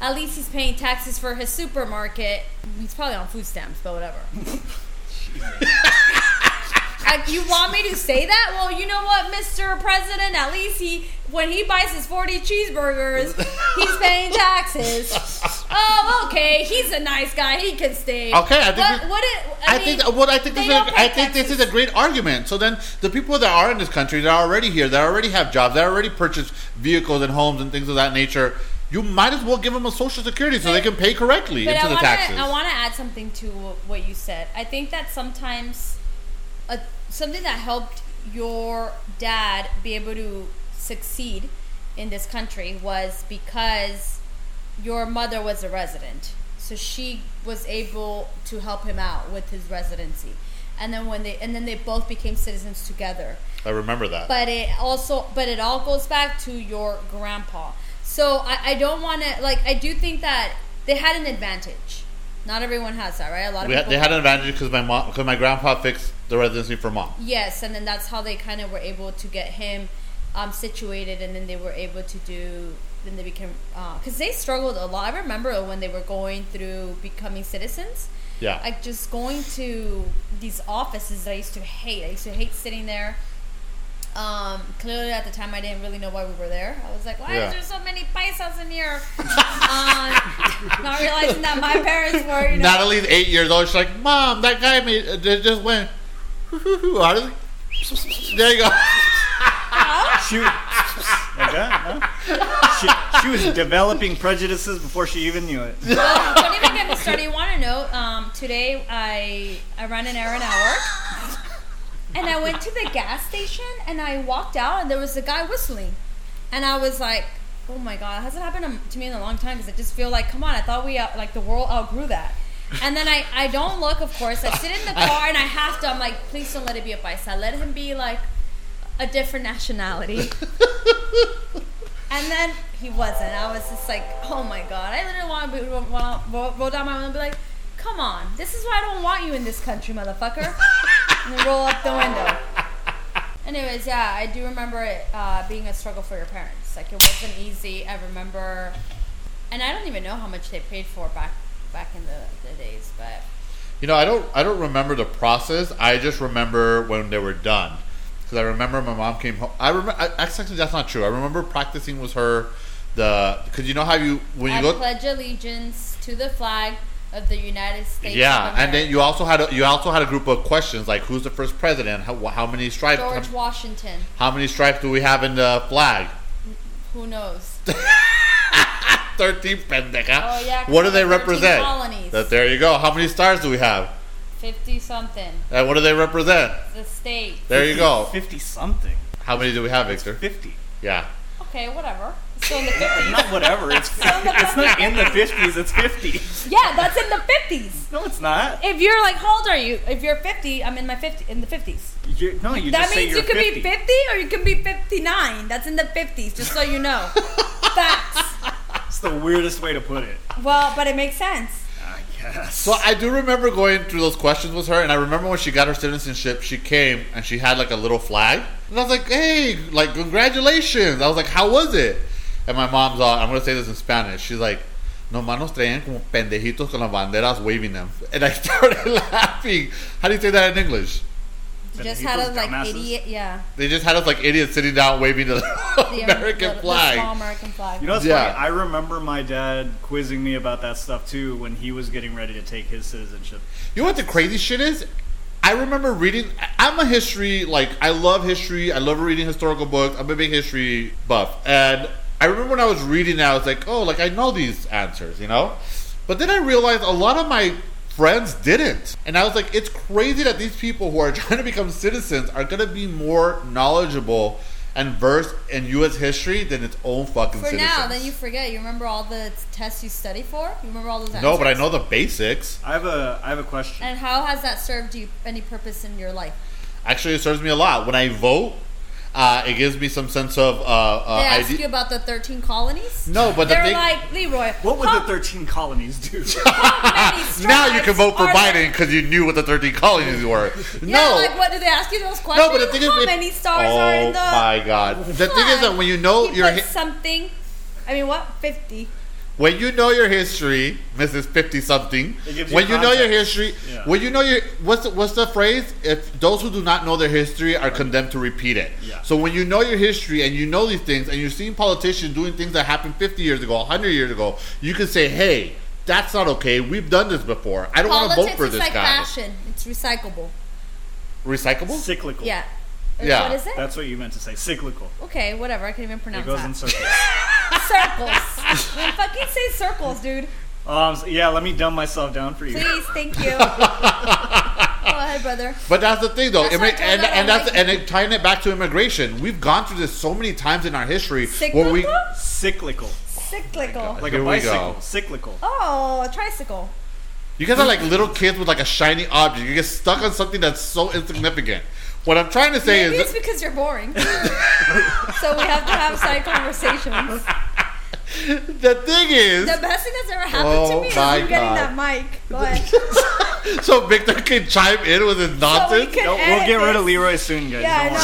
At least he's paying taxes for his supermarket. He's probably on food stamps, but whatever. I, you want me to say that? Well, you know what, Mister President? At least he, when he buys his forty cheeseburgers, he's paying taxes. Oh, okay. He's a nice guy. He can stay. Okay, I think. What, what it, I, I mean, think. What I think. This is a, I think this is a great argument. So then, the people that are in this country, that are already here, that already have jobs, that already purchase vehicles and homes and things of that nature. You might as well give them a social security so they can pay correctly but into I the wanna, taxes. I want to add something to what you said. I think that sometimes a, something that helped your dad be able to succeed in this country was because your mother was a resident. So she was able to help him out with his residency. And then when they and then they both became citizens together. I remember that. But it also but it all goes back to your grandpa. So I, I don't want to, like, I do think that they had an advantage. Not everyone has that, right? A lot of we people... Had, they had an advantage because my mom, because my grandpa fixed the residency for mom. Yes, and then that's how they kind of were able to get him um, situated, and then they were able to do, then they became, because uh, they struggled a lot. I remember when they were going through becoming citizens. Yeah. Like, just going to these offices that I used to hate. I used to hate sitting there. Um, clearly at the time I didn't really know why we were there. I was like, why yeah. is there so many paisas in here? um, not realizing that my parents were, you know. Natalie's eight years old. She's like, Mom, that guy made, just went, hoo, hoo, hoo. How does he? There you go. She, like that, huh? she, she was developing prejudices before she even knew it. Well, don't even get me started. You want to know, um, today I, I ran an errand at work. And I went to the gas station, and I walked out, and there was a guy whistling. And I was like, oh, my God, it hasn't happened to me in a long time because I just feel like, come on, I thought we, out, like, the world outgrew that. And then I, I don't look, of course. I sit in the car, and I have to. I'm like, please don't let it be a paisa. Let him be, like, a different nationality. And then he wasn't. I was just like, oh, my God. I literally want to roll, roll down my window and be like, come on. This is why I don't want you in this country, motherfucker. And roll up the window. Anyways, yeah, I do remember it uh, being a struggle for your parents. Like, it wasn't easy. I remember, and I don't even know how much they paid for back back in the, the days. But you know, I don't I don't remember the process. I just remember when they were done. Because I remember my mom came home. I remember. I, actually, that's not true. I remember practicing with her the because you know how you when you I go pledge allegiance to the flag of the United States. Yeah, and then you also had a, you also had a group of questions like who's the first president? How how many stripes? George how, Washington. How many stripes do we have in the flag? Who knows? Thirteen, pendeja. Oh yeah. What do they represent? Colonies. That there you go. How many stars do we have? Fifty something. And what do they represent? The state. There fifty, you go. Fifty something. How many do we have, Victor? Fifty. Yeah. Okay, whatever. It's still in the fifties. Not whatever. It's fifty. It's not in the fifties. It's fifty. Yeah, that's in the fifties. No, it's not. If you're like, how old are you? If you're fifty, I'm in my fifty in the fifties. You're, no, you. That just means say you're you can fifty. Be fifty or you can be fifty-nine. That's in the fifties. Just so you know. Facts. It's the weirdest way to put it. Well, but it makes sense. I guess. So I do remember going through those questions with her, and I remember when she got her citizenship, she came and she had like a little flag, and I was like, "Hey, like congratulations!" I was like, "How was it?" And my mom's all, I'm gonna say this in Spanish. She's like, "Nomás nos traían como pendejitos con las banderas waving them," and I started laughing. How do you say that in English? They just had us like dumbasses. Idiot, yeah. They just had us like idiots sitting down waving the, the American the, the, flag. The small American flag. You know what's yeah. funny? I remember my dad quizzing me about that stuff too when he was getting ready to take his citizenship. You know what the crazy shit is? I remember reading. I'm a history, like I love history. I love reading historical books. I'm a big history buff, and I remember when I was reading that, I was like, oh, like I know these answers, you know. But then I realized a lot of my friends didn't. And I was like, it's crazy that these people who are trying to become citizens are going to be more knowledgeable and versed in U S history than its own fucking for citizens. For now, then you forget. You remember all the tests you study for? You remember all those answers? No, but I know the basics. I have a, I have a question. And how has that served you any purpose in your life? Actually, it serves me a lot. When I vote, Uh, it gives me some sense of uh, uh, they ask ide- you about the thirteen colonies? No, but they're the thing, like, Leroy, what would the thirteen colonies do? Now you can vote for Biden because you knew what the thirteen colonies were. Yeah, no, like what do they ask you those questions? No, but the thing How is, many stars oh are in the? Oh my God! The thing is that when you know your hi- something, I mean, what fifty? When you know your history, Missus Fifty Something. You when you context. Know your history, yeah. when you know your what's the, what's the phrase? If those who do not know their history are condemned to repeat it. Yeah. So when you know your history and you know these things, and you're seeing politicians doing things that happened fifty years ago, hundred years ago, you can say, "Hey, that's not okay. We've done this before. I don't want to vote for this like guy." Politics is like fashion; it's recyclable. Recyclable? Cyclical. Yeah. Or yeah. What is it? That's what you meant to say. Cyclical. Okay, whatever. I can't even pronounce that. It goes that. In circles. Circles. I fucking say circles, dude. Um, so yeah, let me dumb myself down for you. Please, thank you. Go ahead, brother. But that's the thing, though. That's Immi- and and, and, that's, and it, tying it back to immigration, we've gone through this so many times in our history. Cyclical? Where we- Cyclical. Cyclical. Oh like Here a bicycle. Cyclical. Oh, a tricycle. You guys are like little kids with like a shiny object. You get stuck on something that's so insignificant. What I'm trying to say Maybe is... Maybe it's because you're boring. So we have to have side conversations. The thing is... The best thing that's ever happened oh to me is you God. Getting that mic. Go ahead. So Victor can chime in with his nonsense? So we no, we'll get this. Rid of Leroy soon, guys. Yeah, no,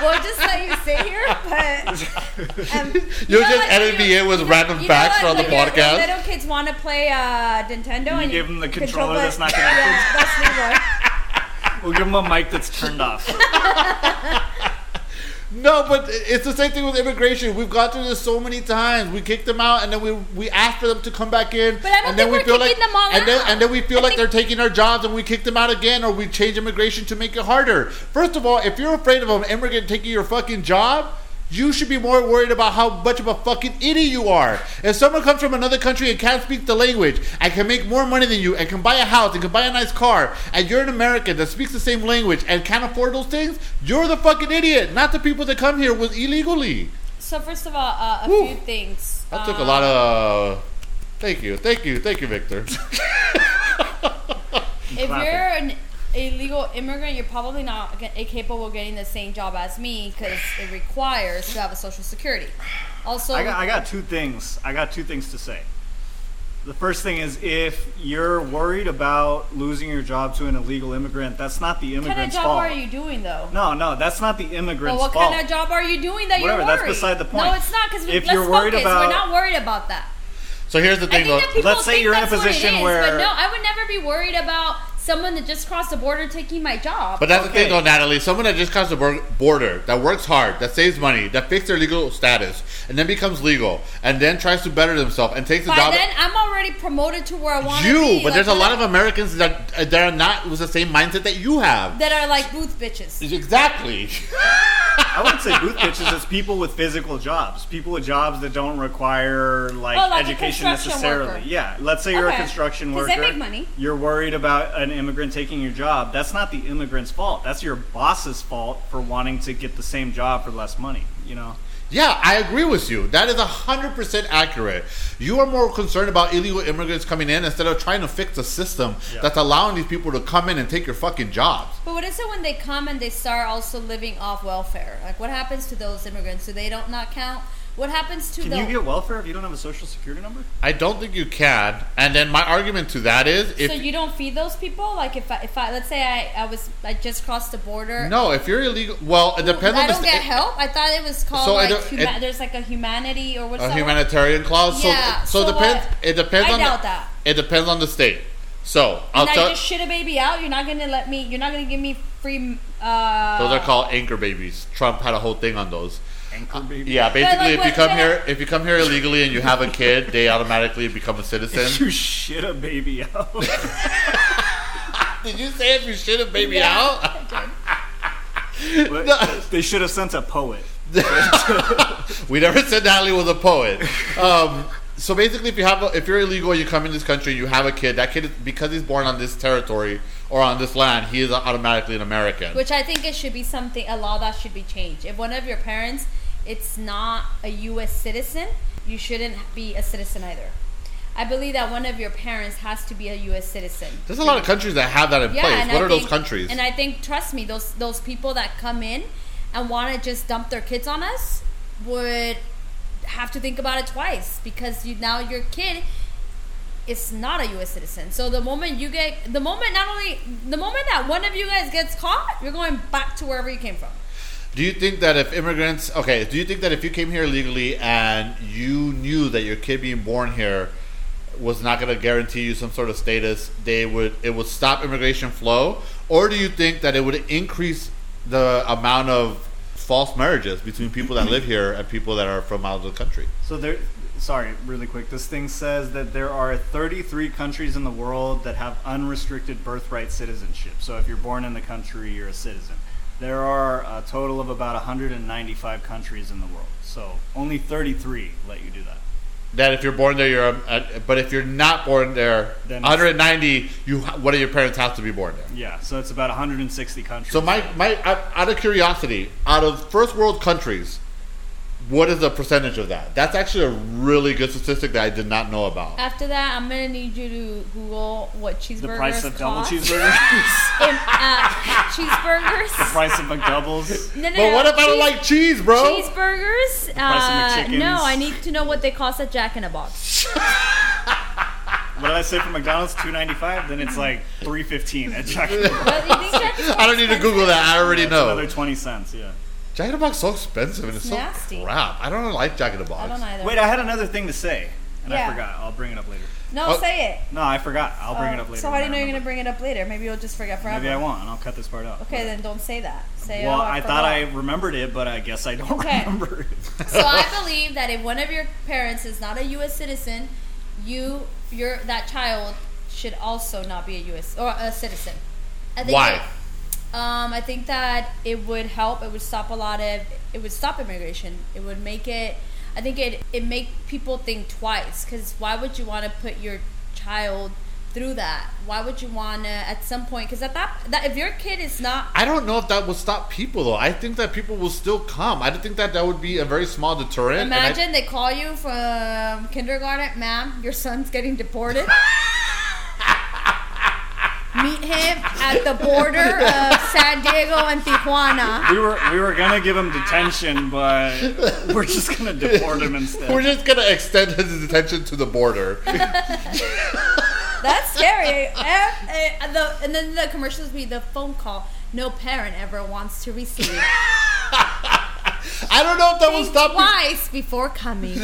we'll just let you sit here, but... Um, You'll you know just edit me in with you know, random you know facts on the podcast. Little kids want to play uh, Nintendo and you... You give them the controller control that's not connected. Yeah, that's Leroy. We'll give him a mic that's turned off. No, but it's the same thing with immigration. We've gone through this so many times. We kick them out, and then we we ask for them to come back in. But I don't and think then we we're feel kicking like, them all and out. Then, and then we feel I like they're taking our jobs, and we kick them out again, or we change immigration to make it harder. First of all, if you're afraid of an immigrant taking your fucking job, you should be more worried about how much of a fucking idiot you are. If someone comes from another country and can't speak the language and can make more money than you and can buy a house and can buy a nice car and you're an American that speaks the same language and can't afford those things, you're the fucking idiot, not the people that come here with illegally. So first of all, uh, a Woo. few things. That um, took a lot of... Thank you, thank you, thank you, Victor. If you're an... illegal immigrant, you're probably not capable of getting the same job as me because it requires to have a social security. Also, I got, I got two things. I got two things to say. The first thing is, if you're worried about losing your job to an illegal immigrant, that's not the immigrant's fault. What kind of job fault. Are you doing, though? No, no, that's not the immigrant's fault. Well, what kind fault. Of job are you doing that Whatever, you're worried? That's beside the point. No, it's not because let's focus. About, we're not worried about that. So here's the thing, though. Let's say you're in a position is, where... But no, I would never be worried about... Someone that just crossed the border taking my job. But that's okay. The thing, though, Natalie. Someone that just crossed the border, that works hard, that saves money, that fixes their legal status, and then becomes legal, and then tries to better themselves and takes a job. By then, I'm already promoted to where I want to be. You, but like, there's a lot of Americans that that are not with the same mindset that you have. That are like booth bitches. Exactly. I wouldn't say booth bitches. It's people with physical jobs. People with jobs that don't require like, oh, like education necessarily. Worker. Yeah. Let's say you're okay. a construction worker. Because they make money. You're worried about an immigrant taking your job. That's not the immigrant's fault. That's your boss's fault for wanting to get the same job for less money. You know. Yeah, I agree with you. That is one hundred percent accurate. You are more concerned about illegal immigrants coming in instead of trying to fix a system yeah. that's allowing these people to come in and take your fucking jobs. But what is it when they come and they start also living off welfare? Like, what happens to those immigrants? Do they don't not count? What happens to them? Can the- you get welfare if you don't have a social security number? I don't think you can. And then my argument to that is... If so you don't feed those people? Like if I, if I let's say I, I was I just crossed the border. No, if you're illegal... Well, it depends well, on the... I don't st- get help? I thought it was called so like... Huma- it, there's like a humanity or what's a that? A humanitarian one? clause? Yeah. So, so, so depends, it depends I on doubt the, that. It depends on the state. So, I'll tell... And I t- just shit a baby out? You're not going to let me... You're not going to give me free... Uh, those are called anchor babies. Trump had a whole thing on those. Uh, yeah, basically, like, if you come here, if you come here illegally and you have a kid, they automatically become a citizen. You shit a baby out. Did you say if you shit a baby yeah. out? Well, no. They should have sent a poet. We never said Natalie was a poet. Um, so basically, if you have, a, if you're illegal, you come in this country, you have a kid. That kid, because he's born on this territory. Or on this land, he is automatically an American. Which I think it should be something, a law that should be changed. If one of your parents, it's not a U S citizen, you shouldn't be a citizen either. I believe that one of your parents has to be a U S citizen. There's a lot of countries that have that in yeah, place. What I are think, those countries? And I think, trust me, those those people that come in and want to just dump their kids on us would have to think about it twice. Because you, now your kid... It's not a U S citizen. So the moment you get, the moment not only, the moment that one of you guys gets caught, you're going back to wherever you came from. Do you think that if immigrants, okay, do you think that if you came here illegally and you knew that your kid being born here was not going to guarantee you some sort of status, they would, it would stop immigration flow? Or do you think that it would increase the amount of false marriages between people that live here and people that are from out of the country? So there... Sorry, really quick. This thing says that there are thirty-three countries in the world that have unrestricted birthright citizenship. So if you're born in the country, you're a citizen. There are a total of about one hundred ninety-five countries in the world. So only thirty-three let you do that. That if you're born there, you're a, but if you're not born there, then one hundred ninety, you one of your parents have to be born there. Yeah, so it's about one hundred sixty countries. So my my out of curiosity, out of first world countries, what is the percentage of that? That's actually a really good statistic that I did not know about. After that, I'm going to need you to Google what cheeseburgers cost. The price of cost. double cheeseburgers? In, uh, cheeseburgers? The price of McDoubles? No, no, but no, what if cheese, I don't like cheese, bro? Cheeseburgers? The price uh, of McChickens? No, I need to know what they cost at Jack in a Box. What did I say for McDonald's? two ninety-five? Then it's like three fifteen at Jack in a Box. I don't need to Google that. I already yeah, know. Another twenty cents, yeah. Jack in the Box is so expensive and it's, it's so nasty. Crap. I don't like Jack in the Box. I don't either. Wait, I had another thing to say, and yeah. I forgot. I'll bring it up later. No, oh. say it. No, I forgot. I'll uh, bring it up later. So how do you know you're going to bring it up later? Maybe you'll just forget forever. Maybe I won't, and I'll cut this part out. Okay, but then don't say that. Say well, oh, I, I thought I remembered it, but I guess I don't okay. remember it. So I believe that if one of your parents is not a U S citizen, you, your that child should also not be a U S or a citizen. I think Why? Um, I think that it would help. It would stop a lot of. It would stop immigration. It would make it. I think it it make people think twice. Because why would you want to put your child through that? Why would you want to at some point? Because at that, that if your kid is not, I don't know if that will stop people though. I think that people will still come. I don't think that that would be a very small deterrent. Imagine I, they call you from kindergarten, ma'am. Your son's getting deported. Meet him at the border of San Diego and Tijuana. We were we were gonna give him detention, but we're just gonna deport him instead. We're just gonna extend his detention to the border. That's scary. And, the, and then the commercials be the phone call no parent ever wants to receive. I don't know if that Think will stop twice me. Before coming.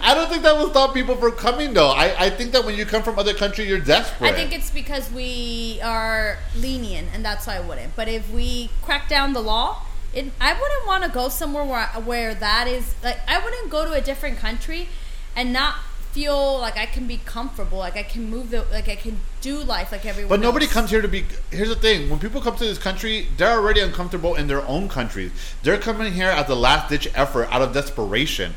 I don't think that will stop people from coming, though. I, I think that when you come from other countries, you're desperate. I think it's because we are lenient, and that's why I wouldn't. But if we crack down the law, it, I wouldn't want to go somewhere where where that is. Like I wouldn't go to a different country and not feel like I can be comfortable, like I can move, the, like I can do life like everyone else. But nobody else. comes here to be, here's the thing, when people come to this country, they're already uncomfortable in their own countries. They're coming here at the last ditch effort, out of desperation.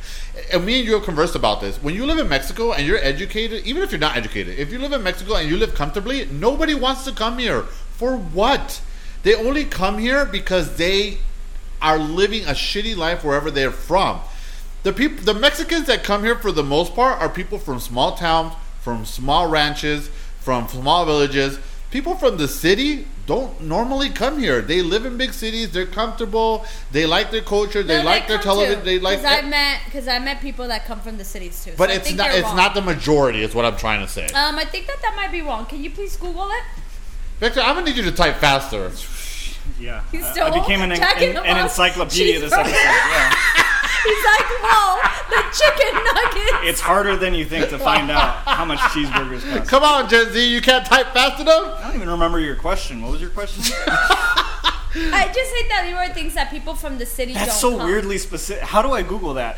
And me and you have conversed about this. When you live in Mexico and you're educated, even if you're not educated, if you live in Mexico and you live comfortably, nobody wants to come here. For what? They only come here because they are living a shitty life wherever they're from. The people, the Mexicans that come here for the most part are people from small towns, from small ranches, from small villages. People from the city don't normally come here. They live in big cities. They're comfortable. They like their culture. They no, like they their television. They like. Because I met because I met people that come from the cities too. But so it's I think not it's wrong. Not the majority. Is what I'm trying to say. Um, I think that that might be wrong. Can you please Google it? Victor, I'm gonna need you to type faster. Yeah, He's uh, still I became an, an, an, an encyclopedia this episode. Yeah. He's like, whoa, the chicken nuggets. It's harder than you think to find out how much cheeseburgers cost. Come on, Gen Z, you can't type fast enough? I don't even remember your question. What was your question? I just think that Leroy thinks that people from the city That's don't That's so come. Weirdly specific. How do I Google that?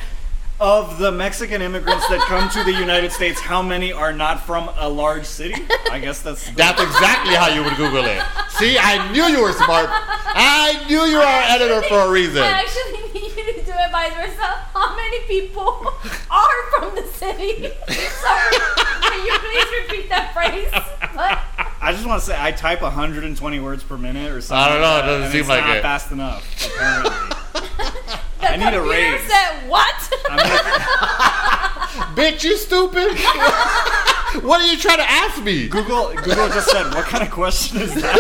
Of the Mexican immigrants that come to the United States, how many are not from a large city? I guess that's... Good. That's exactly how you would Google it. See, I knew you were smart. I knew you were our editor for a reason. I actually need you to do it by yourself. How many people are from the city? Sorry, can you please repeat that phrase? What? I just want to say, I type one hundred twenty words per minute or something. I don't know, it doesn't seem like it. It's not fast enough, apparently. The I need a raise. Said, what? Bitch, you stupid. What are you trying to ask me? Google Google just said, what kind of question is that?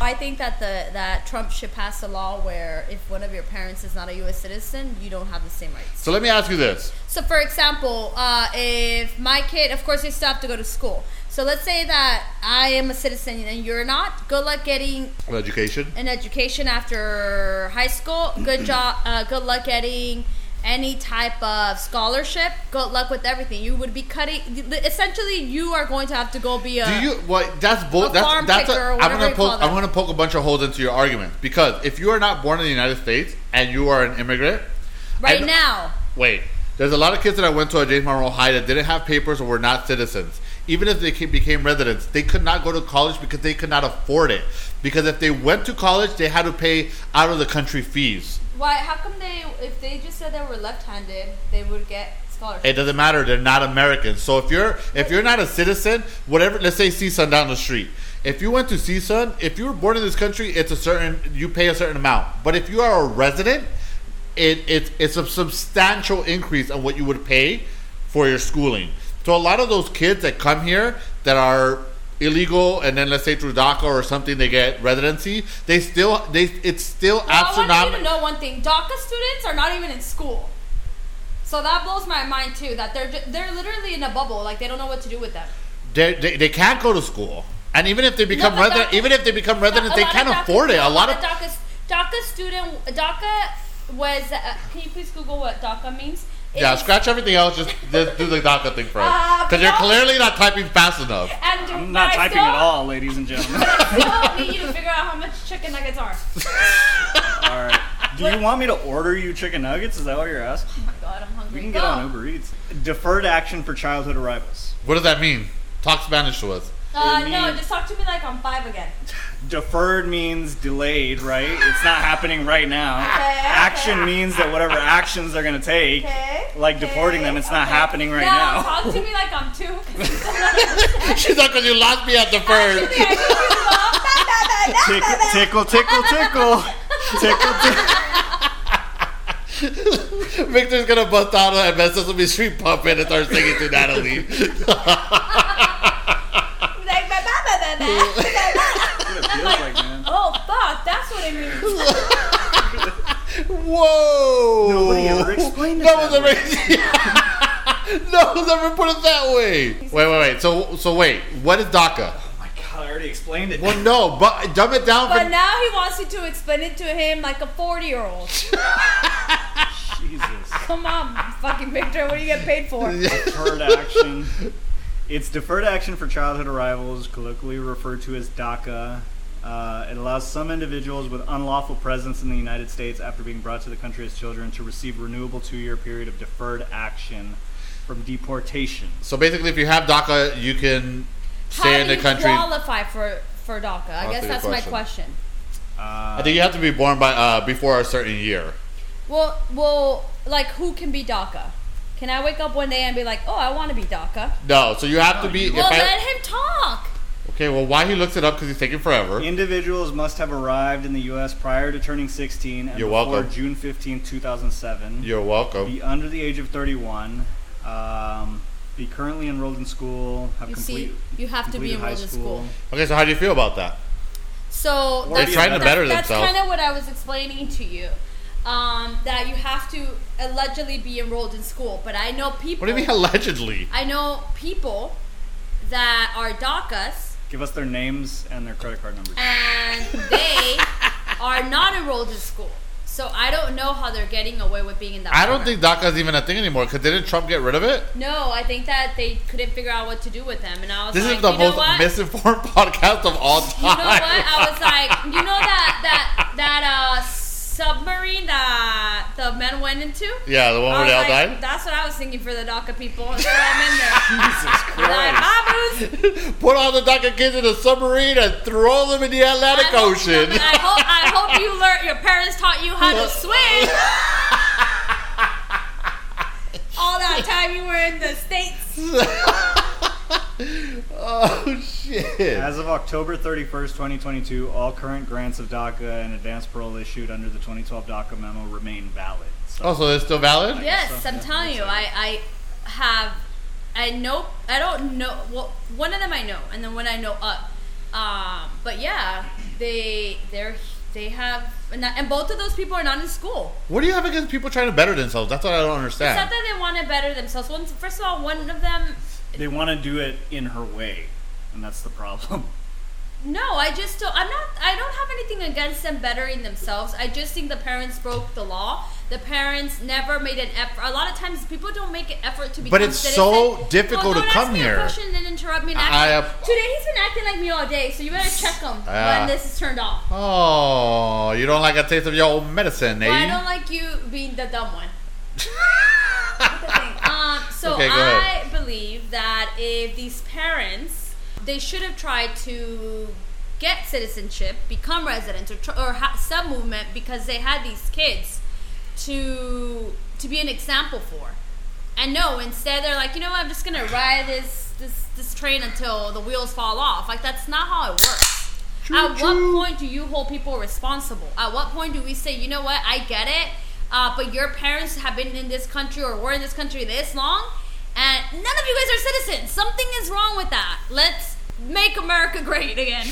I think that the that Trump should pass a law where if one of your parents is not a U S citizen, you don't have the same rights. So let me ask you this. So for example, uh, if my kid, of course they still have to go to school. So let's say that I am a citizen and you're not. Good luck getting an education. An education after high school. Good job. Uh, good luck getting any type of scholarship. Good luck with everything. You would be cutting. Essentially, you are going to have to go be a. Do you? Well, that's both. That's that's. A, I'm gonna poke. I'm gonna poke a bunch of holes into your argument because if you are not born in the United States and you are an immigrant, right and, now. Wait. There's a lot of kids that I went to at James Monroe High that didn't have papers or were not citizens. Even if they became residents, they could not go to college because they could not afford it. Because if they went to college, they had to pay out of the country fees. Why? How come they, if they just said they were left-handed, they would get scholarships? It doesn't matter. They're not Americans. So if you're if you're not a citizen, whatever, let's say C S U N down the street. If you went to C S U N, if you were born in this country, it's a certain, you pay a certain amount. But if you are a resident, it, it it's a substantial increase on what you would pay for your schooling. So a lot of those kids that come here that are illegal, and then let's say through DACA or something, they get residency. They still, they it's still well, astronomical. I want you to know one thing: DACA students are not even in school, so that blows my mind too. That they're they're literally in a bubble, like they don't know what to do with them. They they, they can't go to school, and even if they become no, resident, DACA, even if they become residents, they can't afford DACA, it. A lot of DACA, DACA student DACA was. Uh, can you please Google what DACA means? Yeah, scratch everything else. Just, just do the DACA thing first. Because uh, you're clearly not typing fast enough. And I'm not typing still, at all, ladies and gentlemen. I still need you to figure out how much chicken nuggets are. All right. Do what? You want me to order you chicken nuggets? Is that what you're asking? Oh, my God, I'm hungry. We can Go. Get on Uber Eats. Deferred action for childhood arrivals. What does that mean? Talk Spanish to us. Uh, no, just talk to me like I'm five again. Deferred means delayed, right? It's not happening right now. Okay, action okay. means that whatever actions they're going to take, okay, like okay, deporting them, it's okay. not happening right no, now. Talk to me like I'm two. She's like, because you locked me at deferred. tickle, tickle, tickle, tickle. Tickle, tickle. Victor's going to bust out and mess up with Street Puppet and start singing to Natalie. Like, oh fuck, that's what it means. Whoa. Nobody ever explained it. No one's ever No one's ever put it that way. Wait, wait, wait. So so wait, what is DACA? Oh my God, I already explained it. Well no, but dumb it down. But for... now he wants you to explain it to him like a forty year old. Jesus. Come on, fucking Victor, what do you get paid for? Deferred action. It's deferred action for childhood arrivals, colloquially referred to as DACA. Uh, it allows some individuals with unlawful presence in the United States after being brought to the country as children to receive a renewable two-year period of deferred action from deportation. So basically, if you have DACA, you can stay in the country. How do you qualify for, for DACA? I guess that's my question. Uh, I think you have to be born by uh, before a certain year. Well, well, like who can be DACA? Can I wake up one day and be like, oh, I want to be DACA? No, so you have to be... Well, if I, let him talk. Okay, well, why he looks it up because he's taking forever. Individuals must have arrived in the U S prior to turning sixteen and You're before welcome. June fifteenth, two thousand seven. You're welcome. Be under the age of thirty-one. Um, be currently enrolled in school. Have you complete, see, you have to be enrolled in school. Okay, so how do you feel about that? So that's, that's, trying to better that, that's kind of what I was explaining to you. Um, that you have to allegedly be enrolled in school. But I know people... What do you mean allegedly? I know people that are DACAs. Give us their names and their credit card numbers. And they are not enrolled in school. So I don't know how they're getting away with being in that program. I don't think DACA is even a thing anymore. Because didn't Trump get rid of it? No, I think that they couldn't figure out what to do with them. And I was this like, this is the you most know what? misinformed podcast of all time. You know what? I was like, you know that... that, that uh, submarine that the men went into? Yeah, the one where they all died? That's what I was thinking for the DACA people. So I'm in there. Jesus Christ. Like, put all the DACA kids in a submarine and throw them in the Atlantic I Ocean. Hope, I, hope, I hope you learned, your parents taught you how to swim. All that time you were in the States. Oh, shit. As of October thirty-first, twenty twenty-two, all current grants of DACA and advance parole issued under the twenty twelve DACA memo remain valid. So oh, so they're still valid? Yes, so. I'm yeah, telling you. I, I have, I know, I don't know, well, one of them I know, and then one I know up. Um, but yeah, they, they're, they have, and both of those people are not in school. What do you have against people trying to better themselves? That's what I don't understand. It's not that they want to better themselves. One, first of all, one of them... They want to do it in her way, and that's the problem. No, I just don't. I'm not. I don't have anything against them bettering themselves. I just think the parents broke the law. The parents never made an effort. A lot of times, people don't make an effort to become. But it's citizen. so difficult well, to come here. Don't ask me a question and interrupt me. And act I have, Today he's been acting like me all day, so you better check him uh, when this is turned off. Oh, you don't like a taste of your own medicine, eh? Well, I don't like you being the dumb one. um, so okay, I believe that if these parents, they should have tried to get citizenship, become residents, or, tr- or ha- some movement because they had these kids to to be an example for. And no, instead they're like, you know what, I'm just going to ride this, this this train until the wheels fall off. Like, that's not how it works. Choo-choo. At what point do you hold people responsible? At what point do we say, you know what, I get it. Uh, but your parents have been in this country or were in this country this long, and none of you guys are citizens. Something is wrong with that. Let's make America great again.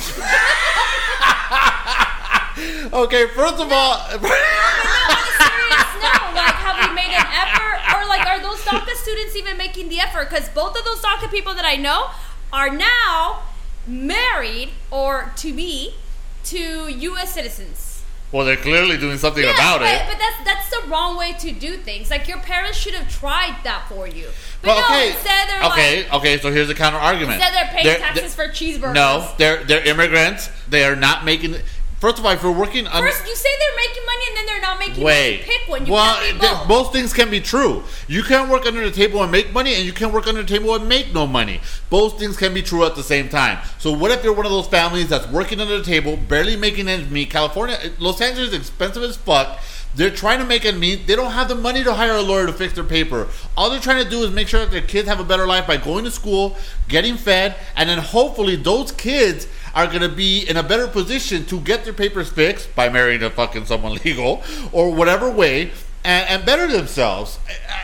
Okay, first of no, all... no, on a serious note, like, have we made an effort? Or, like, are those DACA students even making the effort? Because both of those DACA people that I know are now married or to be to U S citizens. Well, they're clearly doing something yeah, about but, it. But that's that's the wrong way to do things. Like, your parents should have tried that for you. But well, no, okay. instead they're okay, like... Okay, okay, so here's the counter-argument. Instead they're paying they're, taxes they're, for cheeseburgers. No, they're they're immigrants. They are not making... First of all, if you're working... on First, you say they're making money and then they're not making wait. money. Pick one. You well, can't both. both things can be true. You can work under the table and make money, and you can work under the table and make no money. Both things can be true at the same time. So what if you're one of those families that's working under the table, barely making ends meet? California, Los Angeles is expensive as fuck. They're trying to make ends meet. They don't have the money to hire a lawyer to fix their paper. All they're trying to do is make sure that their kids have a better life by going to school, getting fed, and then hopefully those kids... are going to be in a better position to get their papers fixed by marrying a fucking someone legal or whatever way and, and better themselves.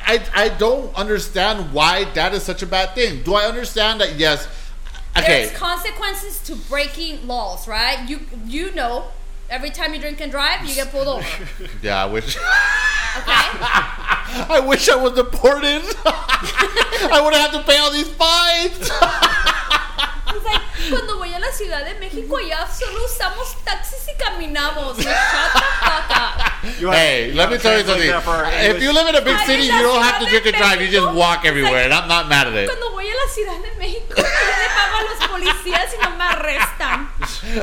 I, I I don't understand why that is such a bad thing. Do I understand that? Yes. Okay. There's consequences to breaking laws, right? You you know, every time you drink and drive, you get pulled over. Yeah, I wish. Okay. I wish I was deported. I wouldn't have to pay all these fines. It's like, cuando voy a la Ciudad de México, ya solo usamos taxis y caminamos. Shut the fuck up. Hey, let me tell you something. If you live in a big city, you don't have to drink and drive. You just walk everywhere, and I'm not mad at it. Cuando voy a la Ciudad de México, le pago a los policías. policías y no me arrestan.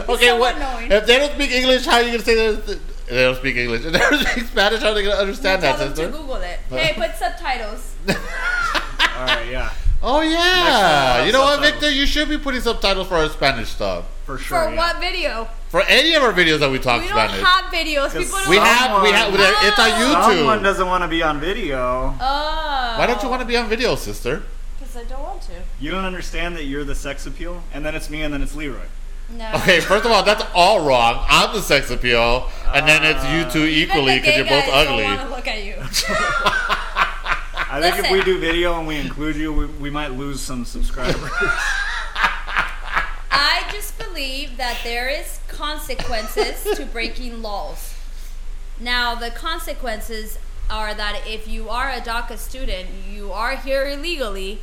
Okay, so what? Annoying. If they don't speak English, how are you going to say that? They don't speak English. If they don't speak Spanish, how are they going to understand that? Tell them to Google it. Hey, put subtitles. All right, yeah. Oh, yeah. You know subtitles. What, Victor? You should be putting subtitles for our Spanish stuff. For sure. For yeah. what video? For any of our videos that we talk we Spanish. We don't have videos. People don't we have. We have. Oh. It's on YouTube. Someone doesn't want to be on video. Oh. Why don't you want to be on video, sister? Because I don't want to. You don't understand that you're the sex appeal? And then it's me, and then it's Leroy. No. Okay, first of all, that's all wrong. I'm the sex appeal. And uh, then it's you two equally because you're both ugly. I don't want to look at you. I think Listen. If we do video and we include you, we, we might lose some subscribers. I just believe that there is consequences to breaking laws. Now, the consequences are that if you are a DACA student, you are here illegally.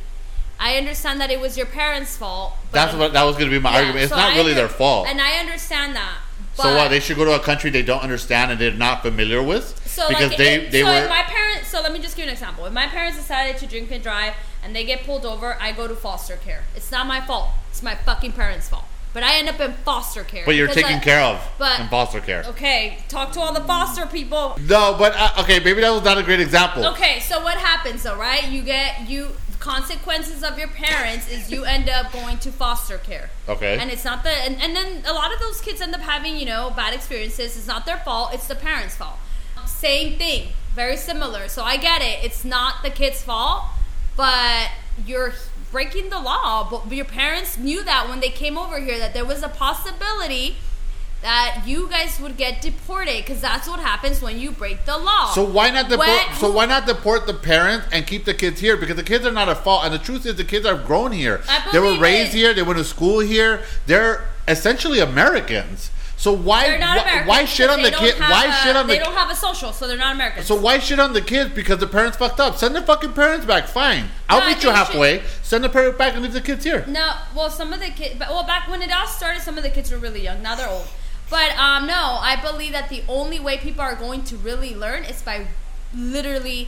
I understand that it was your parents' fault. But That's what that was going to be my yeah, argument. It's so not I really under, their fault. And I understand that. But so what? They should go to a country they don't understand and they're not familiar with. So because like, they, it, they so were. If my parents, so let me just give you an example. If my parents decided to drink and drive and they get pulled over, I go to foster care. It's not my fault. It's my fucking parents' fault. But I end up in foster care. But you're taken like, care of but, in foster care. Okay, talk to all the foster people. No, but uh, okay, maybe that was not a great example. Okay, so what happens though, right? You get you. Consequences of your parents is you end up going to foster care. Okay. And it's not the and, and then a lot of those kids end up having, you know, bad experiences. It's not their fault, it's the parents' fault. Same thing, very similar. So I get it. It's not the kid's fault, but you're breaking the law. But your parents knew that when they came over here that there was a possibility that you guys would get deported because that's what happens when you break the law. So why not deport? When, so why not deport the parents and keep the kids here? Because the kids are not at fault, and the truth is the kids are grown here. They were raised it. here. They went to school here. They're essentially Americans. So why why, why shit on the kids? Why a, shit on the? They don't have a social, so they're not Americans. So why shit on the kids because the parents fucked up? Send the fucking parents back. Fine, I'll no, meet you halfway. You Send the parents back and leave the kids here. No, well, some of the kids. Well, back when it all started, some of the kids were really young. Now they're old. But um, no, I believe that the only way people are going to really learn is by literally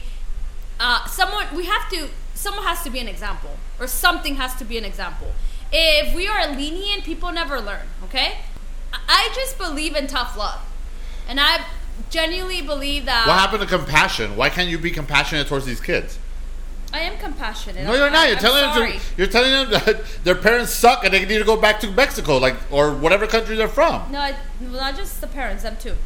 uh, someone. We have to. Someone has to be an example, or something has to be an example. If we are lenient, people never learn. Okay, I just believe in tough love, and I genuinely believe that. What happened to compassion? Why can't you be compassionate towards these kids? I am compassionate. No, you're not. You're I'm telling sorry. them. To, you're telling them that their parents suck and they need to go back to Mexico, like or whatever country they're from. No, I, well, not just the parents. Them too.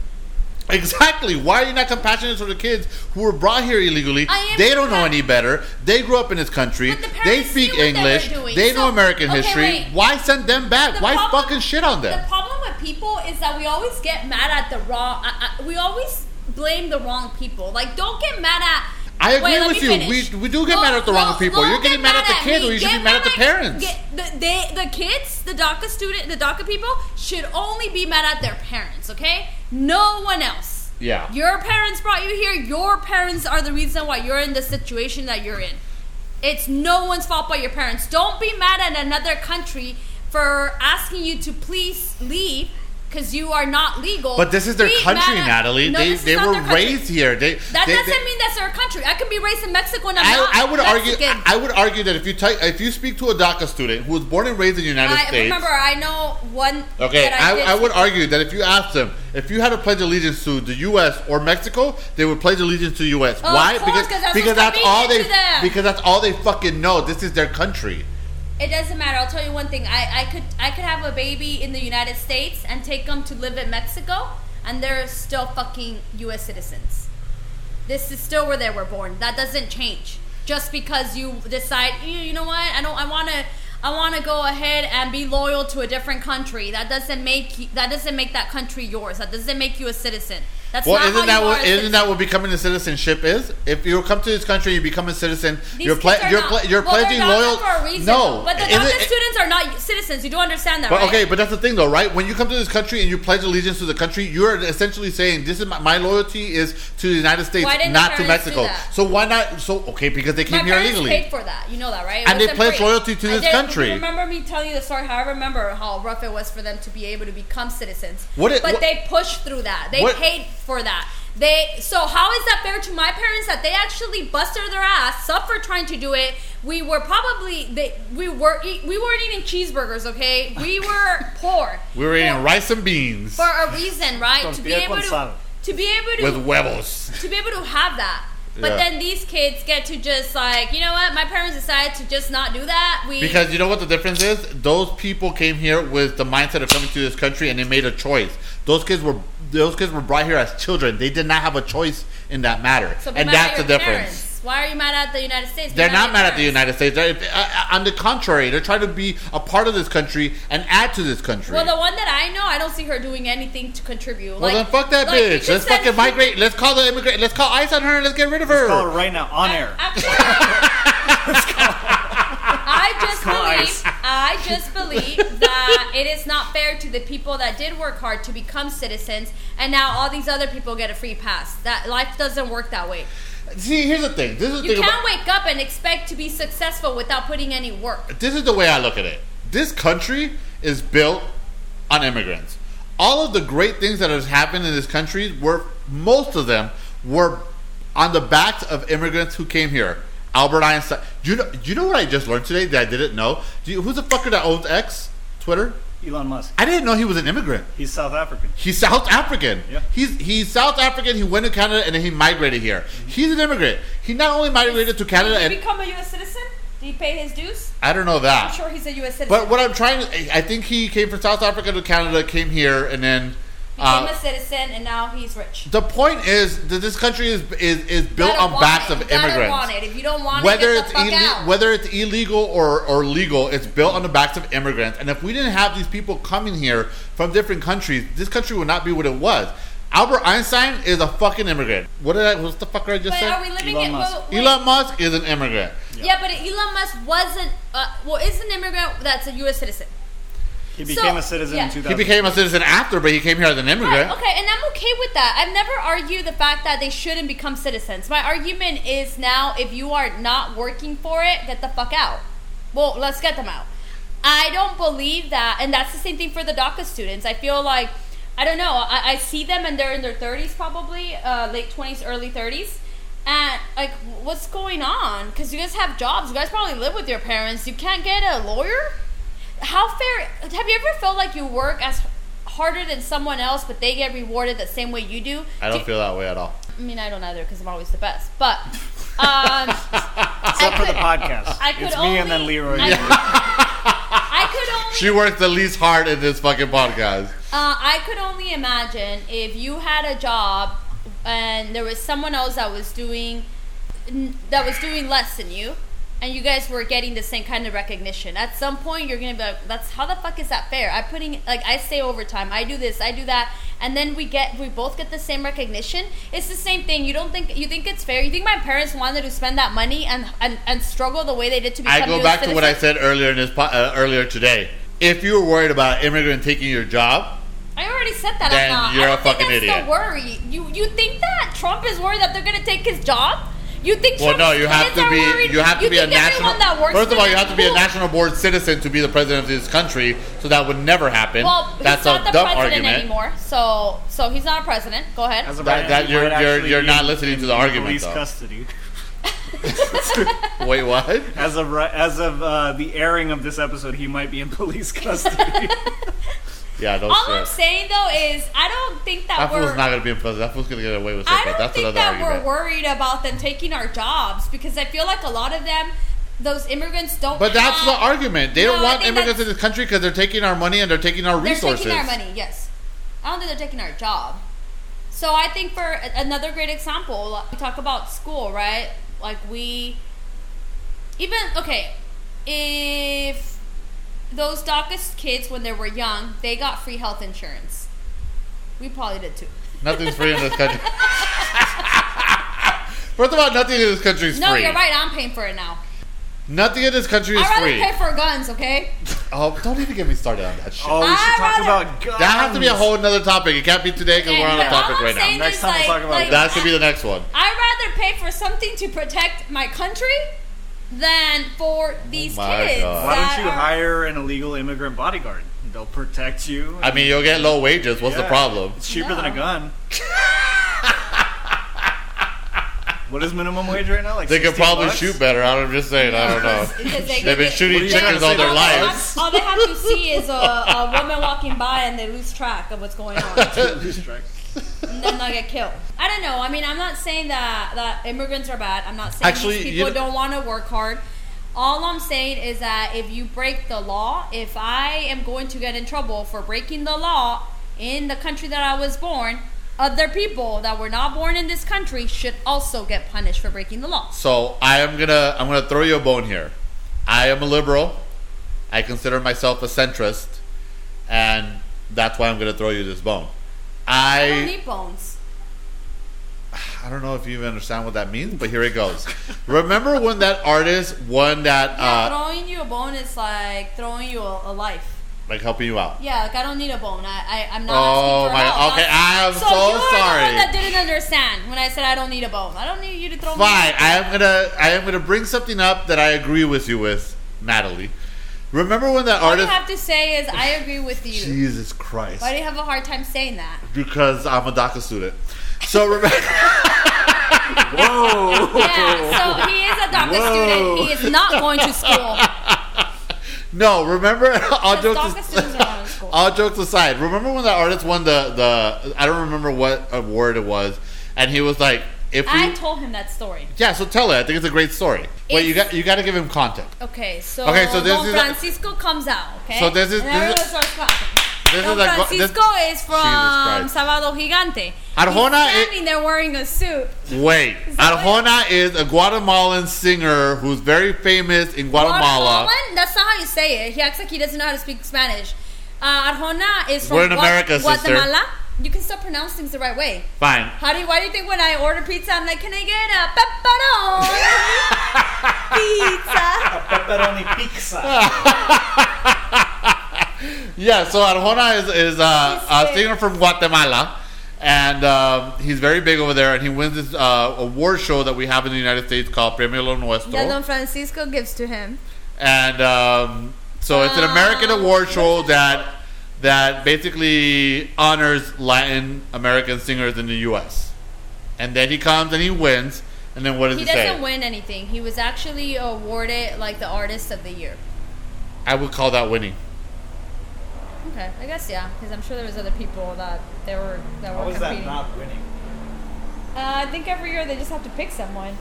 Exactly. Why are you not compassionate for the kids who were brought here illegally? I am they don't know any better. They grew up in this country. But the parents they speak knew what English. They, were doing. they so, know American okay, history. Wait. Why send them back? The Why problem, fucking shit on them? The problem with people is that we always get mad at the wrong. I, I, we always blame the wrong people. Like, don't get mad at. I agree Wait, with you. Finish. We we do get go, mad at the go, wrong people. You're getting get mad, mad at the kids, me. or you get should be mad, mad at the parents. Get, the, they, the kids, the DACA student, the DACA people should only be mad at their parents. Okay, no one else. Yeah. Your parents brought you here. Your parents are the reason why you're in the situation that you're in. It's no one's fault but your parents. Don't be mad at another country for asking you to please leave. Because you are not legal. But this is their Be country, mad. Natalie. No, they they were raised here. They, that they, doesn't they, mean that's their country. I can be raised in Mexico and I'm I, not I would Mexican. argue. I would argue that if you t- if you speak to a DACA student who was born and raised in the United I, States, remember I know one. Okay, I, I, I would argue that if you asked them if you had to pledge allegiance to the U S or Mexico, they would pledge allegiance to the U S. Oh, Why? Of course, because that's because that's all they because that's all they fucking know. This is their country. It doesn't matter. I'll tell you one thing. I, I could I could have a baby in the United States and take them to live in Mexico, and they're still fucking U S citizens. This is still where they were born. That doesn't change. Just because you decide, you, you know what? I don't. I want to. I want to go ahead and be loyal to a different country. That doesn't make that doesn't make that country yours. That doesn't make you a citizen. That's well, not isn't that what isn't that what becoming a citizenship is? If you come to this country, you become a citizen. These you're ple- you're, ple- you're well, pledging loyalty. For a reason. No, but the DACA students are not citizens. You do understand that, but, right? Okay, but that's the thing, though, right? When you come to this country and you pledge allegiance to the country, you are essentially saying, "This is my, my loyalty is to the United States, not to Mexico." So why not? So okay, because they came my here illegally. Paid for that, you know that, right? It and they pledged free. loyalty to I this did, country. Remember me telling you the story? How I remember how rough it was for them to be able to become citizens. What? But what, they pushed through that. They what, paid. for that. They so how is that fair to my parents that they actually busted their ass up for trying to do it? We were probably they, we were eat, we weren't eating cheeseburgers, okay? We were poor. We were eating for, rice and beans for a reason, right? to be able to to be able to with huevos to be able to have that. But yeah. then these kids get to just like, you know what? My parents decided to just not do that. We Because you know what the difference is? Those people came here with the mindset of coming to this country and they made a choice. Those kids were those kids were brought here as children. They did not have a choice in that matter. So and that's the difference. Parents. Why are you mad at the United States? Be they're mad not mad parents. At the United States. They're, uh, on the contrary, they're trying to be a part of this country and add to this country. Well, the one that I know, I don't see her doing anything to contribute. Well, like, then fuck that like, bitch. Let's fucking migrate. She, let's call the immigrant. Let's call ICE on her and let's get rid of her. Let's call her right now on I, air. After, let's call I just believe. I just believe that it is not fair to the people that did work hard to become citizens, and now all these other people get a free pass. That life doesn't work that way. See, here's the thing. This is the you thing can't about, wake up and expect to be successful without putting any work. This is the way I look at it. This country is built on immigrants. All of the great things that has happened in this country were, most of them, were on the backs of immigrants who came here. Albert Einstein. Do you know, do you know what I just learned today that I didn't know? Do you, who's the fucker that owns X? Twitter? Elon Musk. I didn't know he was an immigrant. He's South African. He's South African. Yeah. He's he's South African. He went to Canada and then he migrated here. Mm-hmm. He's an immigrant. He not only migrated to Canada. Did he and, become a U S citizen? Did he pay his dues? I don't know that. I'm sure he's a U S citizen. But what I'm trying to... I think he came from South Africa to Canada, came here, and then... Uh, became a citizen, and now he's rich. The point is that this country is is, is built on backs of immigrants. Want it. If you don't want whether it, get the fuck out. Whether it's illegal or, or legal, it's built on the backs of immigrants. And if we didn't have these people coming here from different countries, this country would not be what it was. Albert Einstein is a fucking immigrant. What did I? What's the fucker I just but said? Are we living Elon in, Musk. Well, Elon Musk is an immigrant. Yeah, yeah but Elon Musk wasn't. Uh, well, is an immigrant that's a U S citizen. He became so, a citizen yeah. in two thousand. He became a citizen after, but he came here as an immigrant. Right, okay, and I'm okay with that. I've never argued the fact that they shouldn't become citizens. My argument is now, if you are not working for it, get the fuck out. Well, let's get them out. I don't believe that, and that's the same thing for the DACA students. I feel like, I don't know, I, I see them and they're in their thirties probably, uh, late twenties, early thirties. And, like, what's going on? Because you guys have jobs. You guys probably live with your parents. You can't get a lawyer? How fair, have you ever felt like you work as harder than someone else, but they get rewarded the same way you do? I don't do, feel that way at all. I mean, I don't either, because I'm always the best, but... Um, Except could, for the podcast. I could it's only, me and then Leroy. I, I could only... She worked the least hard in this fucking podcast. Uh, I could only imagine if you had a job and there was someone else that was doing that was doing less than you, and you guys were getting the same kind of recognition. At some point, you're going to be like, "That's how the fuck is that fair? I putting like I stay overtime. I do this. I do that." And then we get we both get the same recognition. It's the same thing. You don't think you think it's fair? You think my parents wanted to spend that money and and, and struggle the way they did to become? I go back citizens? To what I said earlier in this uh, earlier today. If you were worried about an immigrant taking your job, I already said that. Then I'm not. You're I don't a fucking think that's idiot. The worry. You you think that Trump is worried that they're going to take his job? You think well, no, you have to be worried? You have to you be a national. First of all, you have to be a national board citizen to be the president of this country, so that would never happen. Well, that's he's not a the dumb president argument. Anymore, so so he's not a president. Go ahead. As a that, that you're you're you're not listening in, to the argument. Police though. Custody. Wait, what? As of as of uh, the airing of this episode, he might be in police custody. Yeah, don't all say. I'm saying though is I don't think that, that we're That fool's not going to be in prison. That fool's going to get away with it. I don't that's think that argument. We're worried about them taking our jobs because I feel like a lot of them, those immigrants don't But that's have, the argument. They no, don't want immigrants in this country because they're taking our money and they're taking our they're resources. They're taking our money, yes. I don't think they're taking our job. So I think for another great example, we talk about school, right? Like we, even, okay, if... Those DACA kids, when they were young, they got free health insurance. We probably did too. Nothing's free in this country. First of all, nothing in this country is no, free. No, you're right. I'm paying for it now. Nothing in this country is I'd free. I'd rather pay for guns, okay? Oh, don't even get me started on that shit. Oh, we should I'd talk about guns. That has to be a whole other topic. It can't be today because okay, we're on a topic right now. Next time like, we'll talk about like, it. That should be the next one. I'd rather pay for something to protect my country than for these oh kids. God. Why don't you are... hire an illegal immigrant bodyguard? They'll protect you. I mean, you'll get low wages. What's yeah, the problem? It's cheaper no. than a gun. What is minimum wage right now? Like they could probably bucks? shoot better. I'm just saying. Yeah. I don't know. They They've get, been shooting they, chickens all their lives. All they have to see is a, a woman walking by and they lose track of what's going on. Lose track. And then they'll get killed. I don't know. I mean, I'm not saying that, that immigrants are bad. I'm not saying Actually, these people you know, don't want to work hard. All I'm saying is that if you break the law, if I am going to get in trouble for breaking the law in the country that I was born, other people that were not born in this country should also get punished for breaking the law. So I am gonna I'm gonna throw you a bone here. I am a liberal. I consider myself a centrist, and that's why I'm gonna throw you this bone. I, I don't need bones. I don't know if you even understand what that means, but here it goes. Remember when that artist won that? Yeah, uh, throwing you a bone is like throwing you a, a life. Like helping you out. Yeah, like I don't need a bone. I, I, I'm not oh asking for my, help. Okay, I'm so, so sorry. So you are the one that didn't understand when I said I don't need a bone. I don't need you to throw Fine. me Fine, I am gonna I am gonna bring something up that I agree with you with, Natalie. Remember when that All artist... All you have to say is, I agree with you. Jesus Christ. Why do you have a hard time saying that? Because I'm a DACA student. So remember... Whoa. Yeah, so he is a DACA Whoa. student. He is not going to school. No, remember, all jokes, as, all jokes aside, remember when that artist won the, the, I don't remember what award it was, and he was like, if we, I told him that story. Yeah, so tell it. I think it's a great story. It's, Wait, you got you got to give him context. Okay, so, okay, so this Don is Francisco like, comes out, okay? So this is, this is, this Don is like, Francisco this, is from Sábado Gigante. Arjona He's standing is, there wearing a suit. Wait, so Arjona it, is a Guatemalan singer who's very famous in Guatemala. Guatemalan? That's not how you say it. He acts like he doesn't know how to speak Spanish. Uh, Arjona is from We're in America, Guatemala. Sister. You can still pronounce things the right way. Fine. How do you, why do you think when I order pizza, I'm like, can I get a pepperoni pizza? A pepperoni pizza. Yeah, so Arjona is, is uh, a singer from Guatemala. And um, he's very big over there. And he wins this uh, award show that we have in the United States called Premio Lo Nuestro. That Don Francisco gives to him. And um, so it's an American um, award show that... that basically honors Latin American singers in the U S And then he comes and he wins. And then what does he say? He doesn't win anything. He was actually awarded like the Artist of the Year. I would call that winning. Okay, I guess yeah, because I'm sure there was other people that they were that were How competing. How is that not winning? Uh, I think every year they just have to pick someone.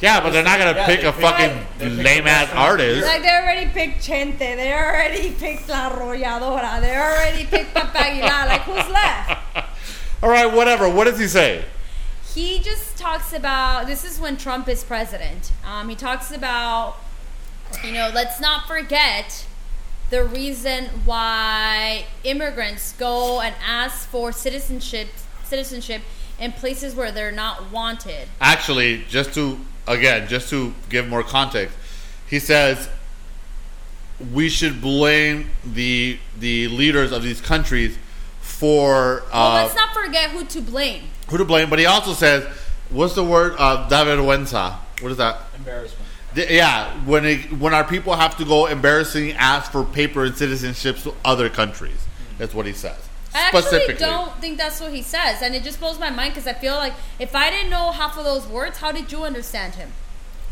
Yeah, but they're not going to yeah, pick a fucking lame-ass artist. Like, they already picked Chente. They already picked La Arrolladora. They already picked Pepe Aguilar. Like, who's left? All right, whatever. What does he say? He just talks about... This is when Trump is president. Um, he talks about, you know, let's not forget the reason why immigrants go and ask for citizenship, citizenship in places where they're not wanted. Actually, just to... Again, just to give more context, he says we should blame the the leaders of these countries for... Uh, well, let's not forget who to blame. Who to blame, but he also says, what's the word? Uh, da vergüenza. What is that? Embarrassment. The, yeah, when it, when our people have to go embarrassing ask for paper and citizenships to other countries. Mm-hmm. That's what he says. I actually don't think that's what he says. And it just blows my mind because I feel like if I didn't know half of those words, how did you understand him?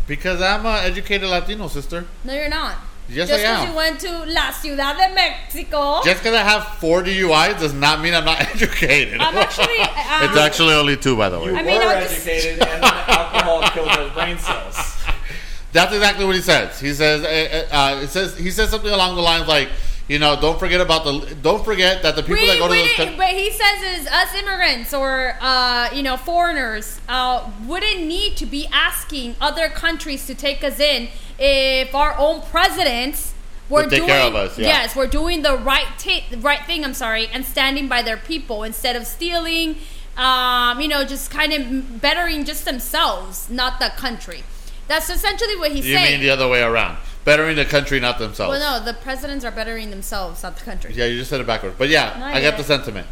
Because I'm an educated Latino, sister. No, you're not. Yes, just I am. Just because you went to La Ciudad de Mexico. Just because I have four D U Is does not mean I'm not educated. I'm actually... Um, it's actually only two, by the way. You I mean, were I'm educated just... and alcohol killed those brain cells. That's exactly what he says. He says, uh, uh, it says. He says something along the lines like, you know, don't forget about the. Don't forget that the people we, that go to those countries. What he says is, us immigrants or uh, you know, foreigners uh, wouldn't need to be asking other countries to take us in if our own presidents were doing. Take care of us, yeah. Yes, we're doing the right t- right thing. I'm sorry, and standing by their people instead of stealing. Um, you know, just kind of bettering just themselves, not the country. That's essentially what he's you saying. You mean the other way around. Bettering the country, not themselves. Well, no, the presidents are bettering themselves, not the country. Yeah, you just said it backwards. But yeah, not I yet. Got the sentiment.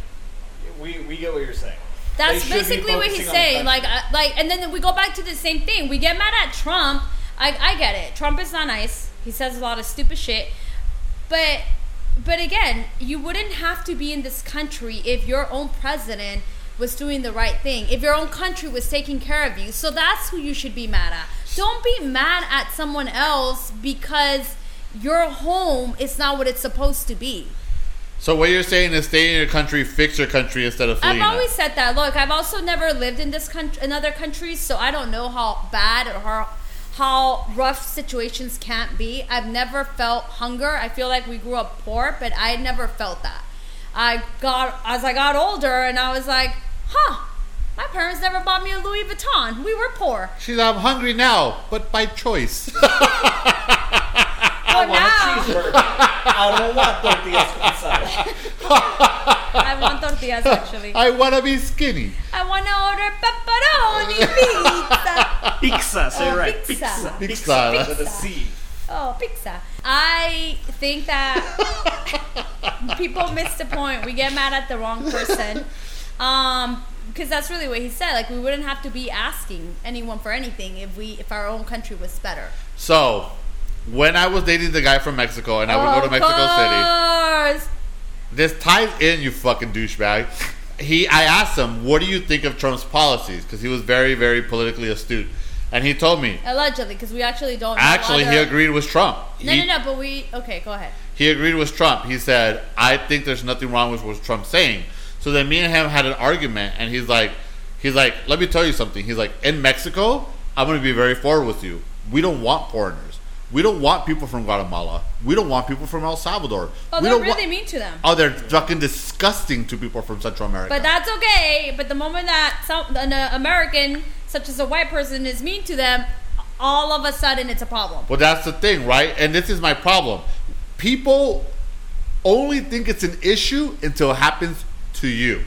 We we get what you're saying. That's they basically what he's saying. Like, like, and then we go back to the same thing. We get mad at Trump. I, I get it. Trump is not nice. He says a lot of stupid shit. But, but again, you wouldn't have to be in this country if your own president was doing the right thing, if your own country was taking care of you. So that's who you should be mad at. Don't be mad at someone else because your home is not what it's supposed to be. So what you're saying is stay in your country, fix your country instead of fleeing. I've always said that. Look, I've also never lived in this country, in other countries, so I don't know how bad or how, how rough situations can be. I've never felt hunger. I feel like we grew up poor, but I never felt that. I got as I got older, and I was like, huh, my parents never bought me a Louis Vuitton. We were poor. She's I'm hungry now, but by choice. I want now. A cheeseburger. I don't want tortillas inside. I want tortillas, actually. I want to be skinny. I want to order pepperoni pizza. Pizza, say oh, right. Pizza. Pizza. Pizza. Pizza. Pizza. With a C. Oh, pizza. I think that people miss the point. We get mad at the wrong person. Um... Because that's really what he said. Like, we wouldn't have to be asking anyone for anything if we, if our own country was better. So... When I was dating the guy from Mexico and I would go to Mexico City. This ties in, you fucking douchebag. He, I asked him, what do you think of Trump's policies? Because he was very, very politically astute. And he told me. Allegedly, because we actually don't know. Actually, he agreed with Trump. No, he, no, no, but we... Okay, go ahead. He agreed with Trump. He said, I think there's nothing wrong with what Trump's saying. So then me and him had an argument. And he's like, he's like, let me tell you something. He's like, in Mexico, I'm going to be very forward with you. We don't want foreigners. We don't want people from Guatemala. We don't want people from El Salvador. Oh, we they're don't really wa- mean to them. Oh, they're fucking disgusting to people from Central America. But that's okay. But the moment that some, an uh, American, such as a white person, is mean to them, all of a sudden it's a problem. Well, that's the thing, right? And this is my problem. People only think it's an issue until it happens to you.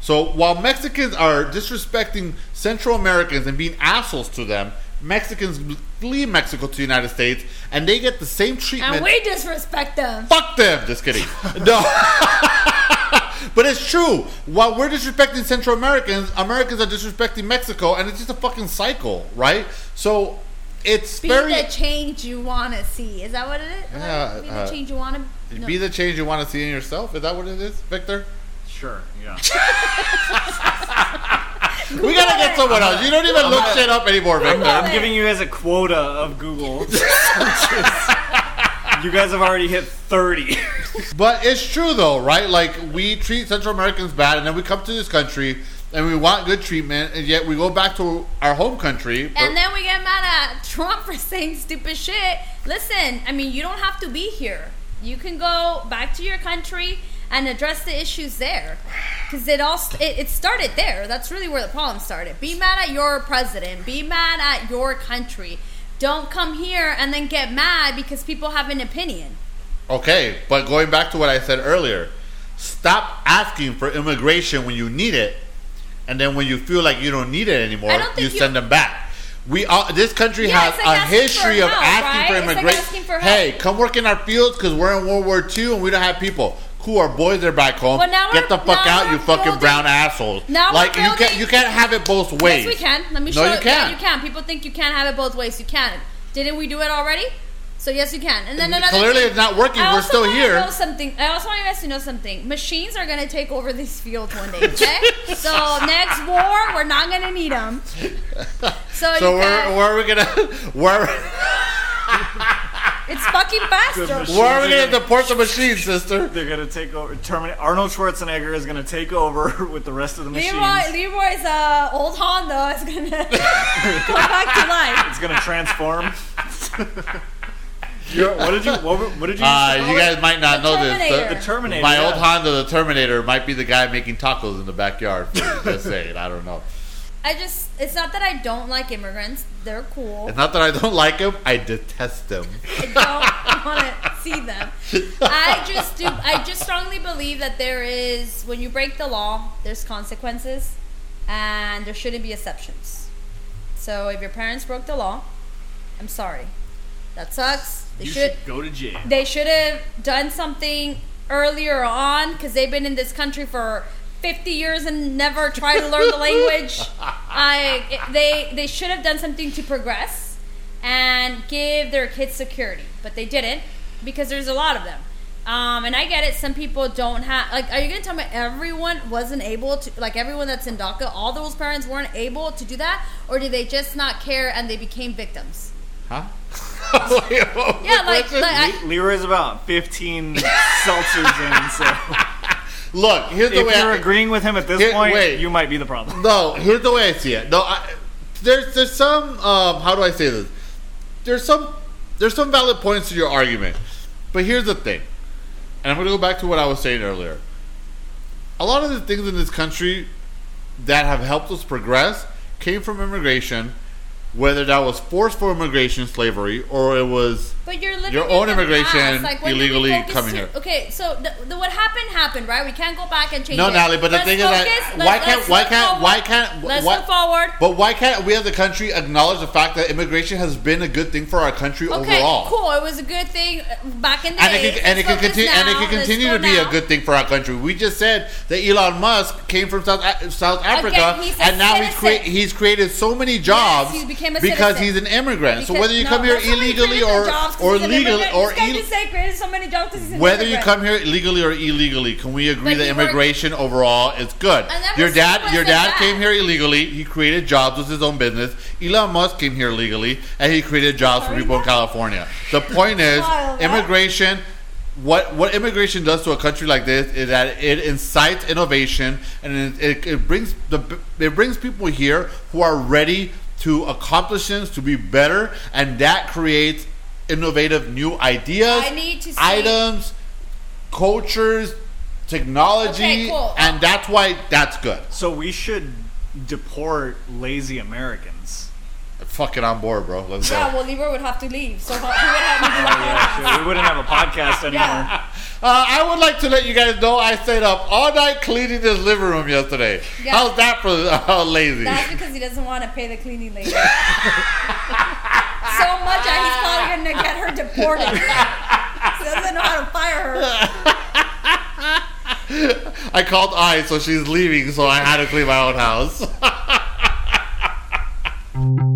So while Mexicans are disrespecting Central Americans and being assholes to them, Mexicans leave Mexico to the United States and they get the same treatment. And we disrespect them. Fuck them. Just kidding. No. But it's true. While we're disrespecting Central Americans, Americans are disrespecting Mexico, and it's just a fucking cycle, right? So it's be very... Be the change you want to see. Is that what it is? Yeah, like, be uh, the change you want to... No. Be the change you want to see in yourself. Is that what it is, Victor? Sure, yeah. Google we gotta it. Get someone else. You don't even I'm look gonna, shit up anymore, Victor. I'm, I'm giving you guys a quota of Google. Just, you guys have already hit thirty. But it's true, though, right? Like, we treat Central Americans bad, and then we come to this country, and we want good treatment, and yet we go back to our home country. And then we get mad at Trump for saying stupid shit. Listen, I mean, you don't have to be here. You can go back to your country and address the issues there. Because it all it, it started there. That's really where the problem started. Be mad at your president. Be mad at your country. Don't come here and then get mad because people have an opinion. Okay, but going back to what I said earlier, stop asking for immigration when you need it, and then when you feel like you don't need it anymore, you, you send them back. We all, this country yeah, has like a history of help, asking right? for immigration. Like hey, come work in our fields because we're in World War Two and we don't have people. Cool, our boys are back home. Well, now get the fuck out, you fucking building. brown assholes. Now like you can't, you can't have it both ways. Yes, we can. Let me show no, you. It. Can. Yeah, you can. People think you can't have it both ways. You can. Didn't we do it already? So yes, you can. And then another clearly thing, it's not working. I We're still here. Know something. I also want you guys to know something. Machines are going to take over these fields one day. Okay. So next war, we're not going to need them. So, so you where, where are we going to? Where? It's fucking faster. Where are we going to deport the machine, sister? They're going to take over. Terminator. Arnold Schwarzenegger is going to take over with the rest of the machines. Leroy, Leroy's uh, old Honda is going to go back to life. It's going to transform. You're, what did you? What, what did you? Uh, you guys it? might not the know Terminator. this. The, the Terminator. My yeah. old Honda, the Terminator, might be the guy making tacos in the backyard. Just saying, I don't know. I just, it's not that I don't like immigrants. They're cool. It's not that I don't like them. I detest them. I don't want to see them. I just do. I just strongly believe that there is, when you break the law, there's consequences, and there shouldn't be exceptions. So if your parents broke the law, I'm sorry. That sucks. They you should, should go to jail. They should have done something earlier on because they've been in this country for fifty years and never tried to learn the language. I they they should have done something to progress and give their kids security, but they didn't because there's a lot of them. Um, and I get it. Some people don't have, like, are you going to tell me everyone wasn't able to, like, everyone that's in DACA, all those parents weren't able to do that? Or do they just not care and they became victims? Huh? Yeah, like, like Leroy is about fifteen seltzers in, so. Look, here's the if way. If you're I, agreeing with him at this here, point, wait. You might be the problem. No, here's the way I see it. No, I, there's there's some, um, how do I say this? There's some there's some valid points to your argument, but here's the thing, and I'm going to go back to what I was saying earlier. A lot of the things in this country that have helped us progress came from immigration. Whether that was forceful immigration, slavery, or it was but you're your own immigration like, illegally coming here. Okay, so the, the, what happened happened, right? We can't go back and change no, it. No, Natalie, but let's the thing focus, is that why can't why can't why can't let's why, look forward. But why can't we as a country acknowledge the fact that immigration has been a good thing for our country okay, overall? Cool, it was a good thing back in the and day. It can, and, it can continue, and it can continue to be now. a good thing for our country. We just said that Elon Musk came from South South Africa, Again, and now he's, crea- he's created so many jobs. Yes, because he's an immigrant. Because, so whether you no, come here so illegally or or legally or ill- so many jobs whether you come here illegally or illegally, can we agree but that immigration worked. overall is good? Your dad, your dad that. came here illegally. He created jobs with his own business. Elon Musk came here legally, and he created jobs Sorry, for people no. in California. The point is, immigration. What what immigration does to a country like this is that it incites innovation, and it, it, it brings the it brings people here who are ready to accomplish things, to be better, and that creates innovative new ideas, I need to see. items, cultures, technology, okay, cool. and that's why that's good. So we should deport lazy Americans. Fucking on board, bro. Let's yeah, go. well, Libra would have to leave, so he would have to leave. Oh, yeah, sure. We wouldn't have a podcast anymore. Yeah. Uh, I would like to let you guys know I stayed up all night cleaning this living room yesterday. Yeah. How's that for how uh, lazy? That's because he doesn't want to pay the cleaning lady. So much that he's probably going to get her deported. He doesn't know how to fire her. I called I C E, so she's leaving, so I had to clean my own house.